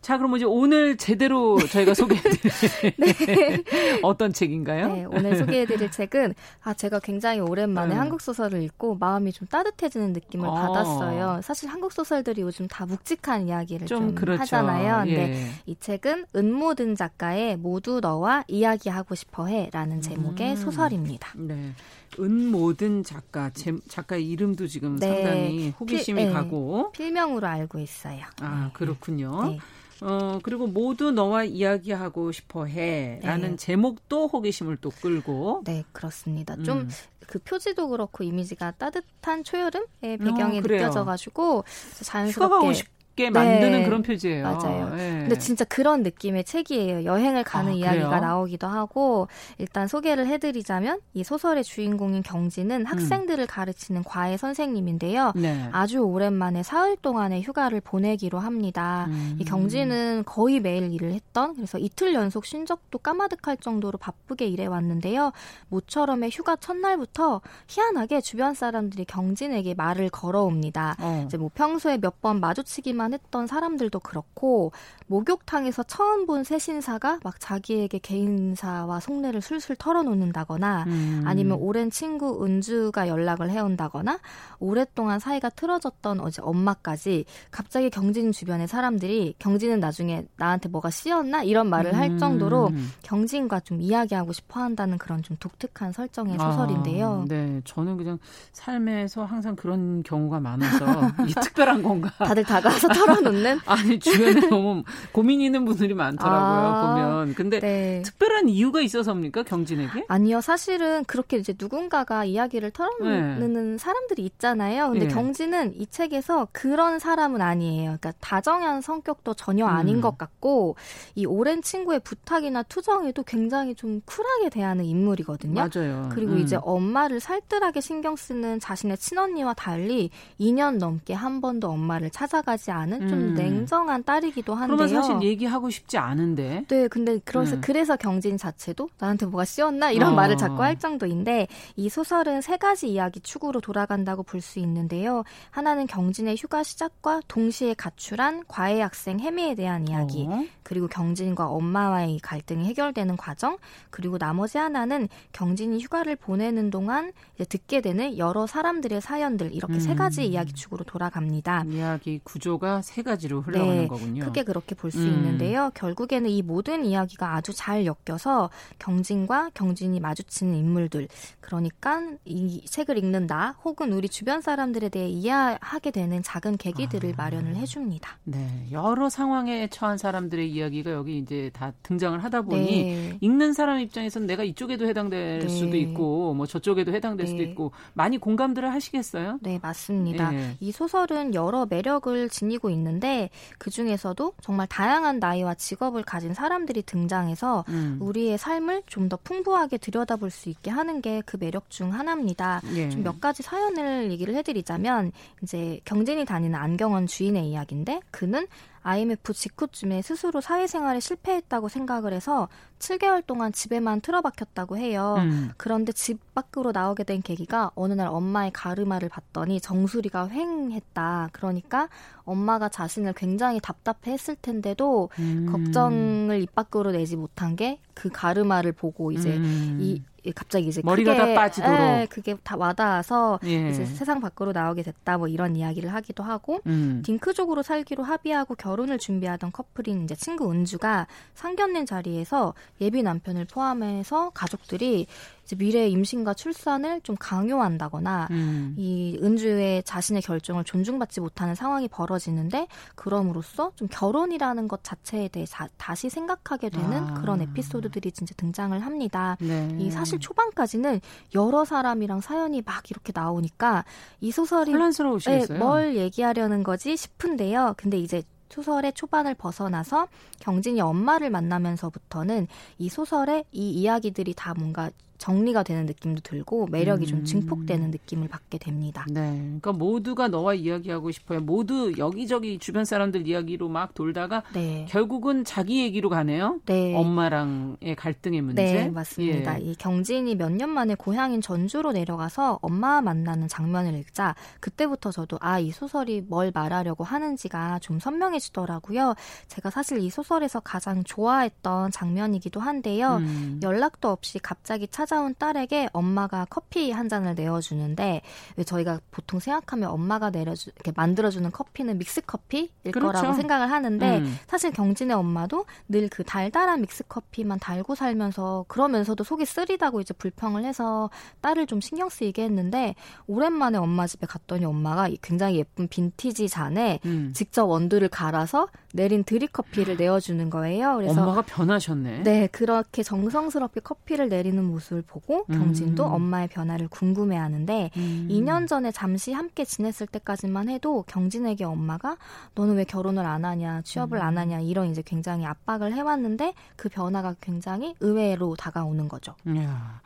자, 그럼 이제 오늘 제대로 저희가 소개해드릴 네. 어떤 책인가요? 네, 오늘 소개해드릴 책은 아 제가 굉장히 오랜만에 음. 한국 소설을 읽고 마음이 좀 따뜻해지는 느낌을 어. 받았어요. 사실 한국 소설들이 요즘 다 묵직한 이야기를 좀, 좀 그렇죠. 하잖아요. 근데 예. 이 책은 은모든 작가의 모두 너와 이야기하고 싶어해라는 제목의 음. 소설입니다. 네. 은모든 작가, 제, 작가의 이름도 지금 네. 상당히 호기심이 필, 네. 가고 필명으로 알고 있어요. 아, 그렇군요. 네. 어, 그리고 모두 너와 이야기하고 싶어해 라는 네. 제목도 호기심을 또 끌고. 네, 그렇습니다. 좀 음. 그 표지도 그렇고 이미지가 따뜻한 초여름의 배경이 어, 느껴져가지고 자연스럽게. 게 만드는 네, 그런 표지예요. 맞아요. 네. 근데 진짜 그런 느낌의 책이에요. 여행을 가는 아, 이야기가 그래요? 나오기도 하고 일단 소개를 해드리자면 이 소설의 주인공인 경진은 학생들을 음. 가르치는 과외 선생님인데요. 네. 아주 오랜만에 사흘 동안의 휴가를 보내기로 합니다. 음. 이 경진은 거의 매일 일을 했던 그래서 이틀 연속 쉰 적도 까마득할 정도로 바쁘게 일해왔는데요. 모처럼의 휴가 첫날부터 희한하게 주변 사람들이 경진에게 말을 걸어옵니다. 어. 이제 뭐 평소에 몇 번 마주치기만 했던 사람들도 그렇고 목욕탕에서 처음 본 새 신사가 막 자기에게 개인사와 속내를 술술 털어놓는다거나 음. 아니면 오랜 친구 은주가 연락을 해온다거나 오랫동안 사이가 틀어졌던 어제 엄마까지 갑자기 경진 주변의 사람들이 경진은 나중에 나한테 뭐가 씌었나? 이런 말을 음. 할 정도로 경진과 좀 이야기하고 싶어한다는 그런 좀 독특한 설정의 소설인데요. 아, 네, 저는 그냥 삶에서 항상 그런 경우가 많아서 이 특별한 건가? 다들 다가와서 털어놓는? 아니, 주변에 너무 고민 있는 분들이 많더라고요, 아, 보면. 근데 네. 특별한 이유가 있어서입니까, 경진에게? 아니요, 사실은 그렇게 이제 누군가가 이야기를 털어놓는 네. 사람들이 있잖아요. 근데 네. 경진은 이 책에서 그런 사람은 아니에요. 그러니까 다정한 성격도 전혀 아닌 음. 것 같고, 이 오랜 친구의 부탁이나 투정에도 굉장히 좀 쿨하게 대하는 인물이거든요. 맞아요. 그리고 음. 이제 엄마를 살뜰하게 신경 쓰는 자신의 친언니와 달리 이 년 넘게 한 번도 엄마를 찾아가지 않은 음. 좀 냉정한 딸이기도 한데요. 그러면 사실 얘기하고 싶지 않은데. 네, 근데 그래서 음. 그래서 경진 자체도 나한테 뭐가 씌웠나 이런 어. 말을 자꾸 할 정도인데, 이 소설은 세 가지 이야기 축으로 돌아간다고 볼 수 있는데요. 하나는 경진의 휴가 시작과 동시에 가출한 과외 학생 해미에 대한 이야기, 어. 그리고 경진과 엄마와의 갈등이 해결되는 과정, 그리고 나머지 하나는 경진이 휴가를 보내는 동안 이제 듣게 되는 여러 사람들의 사연들, 이렇게 음. 세 가지 이야기 축으로 돌아갑니다. 이야기 구조가 세 가지로 흘러가는 네, 거군요. 크게 그렇게 볼 수 음. 있는데요. 결국에는 이 모든 이야기가 아주 잘 엮여서 경진과 경진이 마주치는 인물들, 그러니까 이 책을 읽는 나 혹은 우리 주변 사람들에 대해 이해하게 되는 작은 계기들을 아. 마련을 해줍니다. 네, 여러 상황에 처한 사람들의 이야기가 여기 이제 다 등장을 하다 보니 네. 읽는 사람 입장에서는 내가 이쪽에도 해당될 네. 수도 있고 뭐 저쪽에도 해당될 네. 수도 있고 많이 공감들을 하시겠어요? 네, 맞습니다. 네. 이 소설은 여러 매력을 지니고 있는데 그중에서도 정말 다양한 나이와 직업을 가진 사람들이 등장해서 음. 우리의 삶을 좀 더 풍부하게 들여다볼 수 있게 하는 게 그 매력 중 하나입니다. 예. 좀 몇 가지 사연을 얘기를 해드리자면, 이제 경진이 다니는 안경원 주인의 이야기인데 그는 아이엠에프 직후쯤에 스스로 사회생활에 실패했다고 생각을 해서 칠 개월 동안 집에만 틀어박혔다고 해요. 음. 그런데 집 밖으로 나오게 된 계기가 어느 날 엄마의 가르마를 봤더니 정수리가 휑했다. 그러니까 엄마가 자신을 굉장히 답답해했을 텐데도 음. 걱정을 입 밖으로 내지 못한 게 그 가르마를 보고 이제 음. 이 갑자기 이제 머리가 크게, 다 빠지도록 에, 그게 다 와닿아서 예. 이제 세상 밖으로 나오게 됐다, 뭐 이런 이야기를 하기도 하고 음. 딩크족으로 살기로 합의하고 결혼을 준비하던 커플인 이제 친구 은주가 상견례 자리에서 예비 남편을 포함해서 가족들이 이제 미래의 임신과 출산을 좀 강요한다거나 음. 이 은주의 자신의 결정을 존중받지 못하는 상황이 벌어지는데, 그럼으로써 좀 결혼이라는 것 자체에 대해 자, 다시 생각하게 되는 아. 그런 에피소드들이 진짜 등장을 합니다. 네. 이 사실 초반까지는 여러 사람이랑 사연이 막 이렇게 나오니까 이 소설이 혼란스러우시겠어요? 네, 뭘 얘기하려는 거지 싶은데요. 근데 이제 소설의 초반을 벗어나서 경진이 엄마를 만나면서부터는 이 소설의 이 이야기들이 다 뭔가 정리가 되는 느낌도 들고 매력이 음. 좀 증폭되는 느낌을 받게 됩니다. 네, 그러니까 모두가 너와 이야기하고 싶어요. 모두 여기저기 주변 사람들 이야기로 막 돌다가 네. 결국은 자기 얘기로 가네요. 네. 엄마랑의 갈등의 문제. 네, 맞습니다. 예. 이 경진이 몇 년 만에 고향인 전주로 내려가서 엄마 만나는 장면을 읽자 그때부터 저도 아, 이 소설이 뭘 말하려고 하는지가 좀 선명해지더라고요. 제가 사실 이 소설에서 가장 좋아했던 장면이기도 한데요. 음. 연락도 없이 갑자기 찾아 찾아온 딸에게 엄마가 커피 한 잔을 내어주는데, 왜 저희가 보통 생각하면 엄마가 내려주, 이렇게 만들어주는 커피는 믹스커피일 그렇죠. 거라고 생각을 하는데 음. 사실 경진의 엄마도 늘 그 달달한 믹스커피만 달고 살면서 그러면서도 속이 쓰리다고 이제 불평을 해서 딸을 좀 신경 쓰이게 했는데, 오랜만에 엄마 집에 갔더니 엄마가 굉장히 예쁜 빈티지 잔에 음. 직접 원두를 갈아서 내린 드립커피를 내어주는 거예요. 그래서 엄마가 변하셨네. 네, 그렇게 정성스럽게 커피를 내리는 모습 보고 경진도 음. 엄마의 변화를 궁금해하는데 음. 이 년 전에 잠시 함께 지냈을 때까지만 해도 경진에게 엄마가 너는 왜 결혼을 안 하냐, 취업을 음. 안 하냐, 이런 이제 굉장히 압박을 해왔는데 그 변화가 굉장히 의외로 다가오는 거죠. 이야.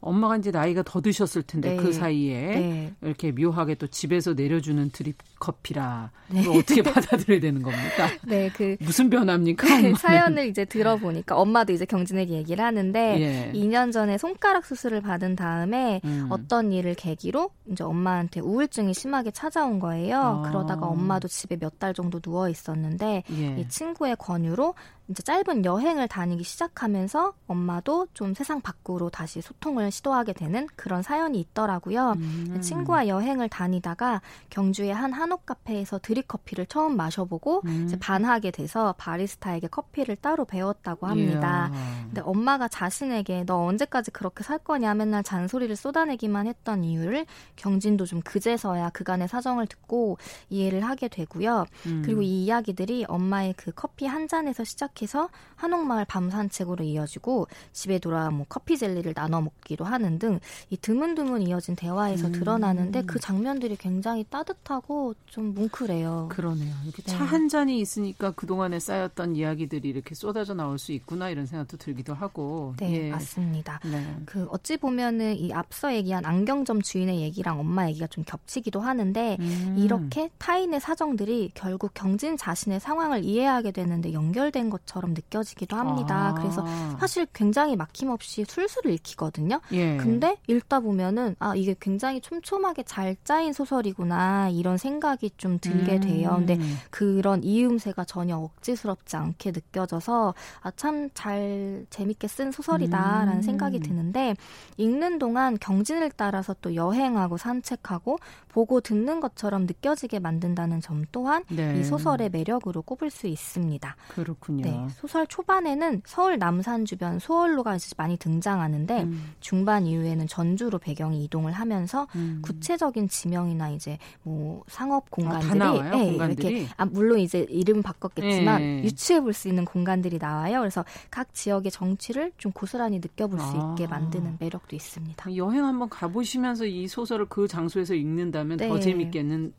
엄마가 이제 나이가 더 드셨을 텐데 네. 그 사이에 네. 이렇게 묘하게 또 집에서 내려주는 드립 커피라 네. 이걸 어떻게 받아들여야 되는 겁니까? 네, 그 무슨 변화입니까? 그 사연을 이제 들어보니까 엄마도 이제 경진에게 얘기를 하는데 예. 이 년 전에 손가락 수술을 받은 다음에 음. 어떤 일을 계기로 이제 엄마한테 우울증이 심하게 찾아온 거예요. 아. 그러다가 엄마도 집에 몇 달 정도 누워 있었는데 예. 이 친구의 권유로 이제 짧은 여행을 다니기 시작하면서 엄마도 좀 세상 밖으로 다시 소통을 시도하게 되는 그런 사연이 있더라고요. 음. 친구와 여행을 다니다가 경주의 한 한옥 카페에서 드립커피를 처음 마셔보고 음. 이제 반하게 돼서 바리스타에게 커피를 따로 배웠다고 합니다. 예. 근데 엄마가 자신에게 너 언제까지 그렇게 살 거냐 맨날 잔소리를 쏟아내기만 했던 이유를 경진도 좀 그제서야 그간의 사정을 듣고 이해를 하게 되고요. 음. 그리고 이 이야기들이 엄마의 그 커피 한 잔에서 시작해서 한옥마을 밤 산책으로 이어지고 집에 돌아와 뭐 커피 젤리를 나눠 먹기로 하는 등 이 드문드문 이어진 대화에서 음. 드러나는데 그 장면들이 굉장히 따뜻하고 좀 뭉클해요. 그러네요. 이렇게 네. 차 한 잔이 있으니까 그동안에 쌓였던 이야기들이 이렇게 쏟아져 나올 수 있구나 이런 생각도 들기도 하고. 네, 예. 맞습니다. 네. 그 어찌 보면은 이 앞서 얘기한 안경점 주인의 얘기랑 엄마 얘기가 좀 겹치기도 하는데 음. 이렇게 타인의 사정들이 결국 경진 자신의 상황을 이해하게 되는데 연결된 것처럼 느껴지기도 합니다. 아. 그래서 사실 굉장히 막힘없이 술술을 읽히거든요. 예. 근데 읽다 보면은 아 이게 굉장히 촘촘하게 잘 짜인 소설이구나 이런 생각이 좀 들게 음. 돼요. 근데 그런 이음새가 전혀 억지스럽지 않게 느껴져서 아 참 잘 재밌게 쓴 소설이다라는 음. 생각이 드는데 읽는 동안 경진을 따라서 또 여행하고 산책하고 보고 듣는 것처럼 느껴지게 만든다는 점 또한 네. 이 소설의 매력으로 꼽을 수 있습니다. 그렇군요. 네, 소설 초반에는 서울 남산 주변 소월로가 많이 등장하는데 음. 중반 이후에는 전주로 배경이 이동을 하면서 음. 구체적인 지명이나 이제 뭐 상업 공간들이, 아, 네, 공간들이? 이렇게 아, 물론 이제 이름 바꿨겠지만 예. 유추해 볼 수 있는 공간들이 나와요. 그래서 각 지역의 정취를 좀 고스란히 느껴볼 수 아. 있게 만드는 매력도 있습니다. 여행 한번 가보시면서 이 소설을 그 장소에서 읽는다면 네. 더 재밌겠는.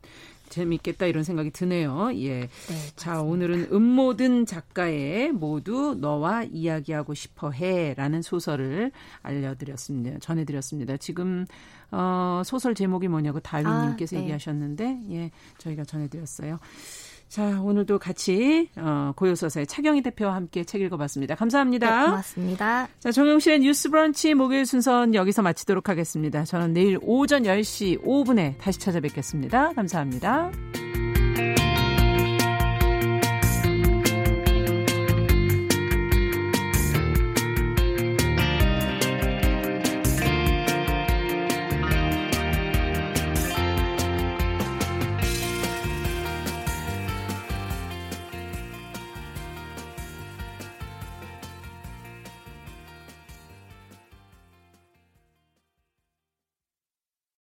재밌겠다 이런 생각이 드네요. 예. 네, 자, 오늘은 은모든 작가의 모두 너와 이야기하고 싶어해라는 소설을 알려드렸습니다. 전해드렸습니다. 지금 어, 소설 제목이 뭐냐고 다윈님께서 아, 네. 얘기하셨는데 예, 저희가 전해드렸어요. 자, 오늘도 같이 어, 고요서사의 차경희 대표와 함께 책 읽어봤습니다. 감사합니다. 네, 고맙습니다. 자, 정용실의 뉴스 브런치 목요일 순서는 여기서 마치도록 하겠습니다. 저는 내일 오전 열 시 오 분에 다시 찾아뵙겠습니다. 감사합니다.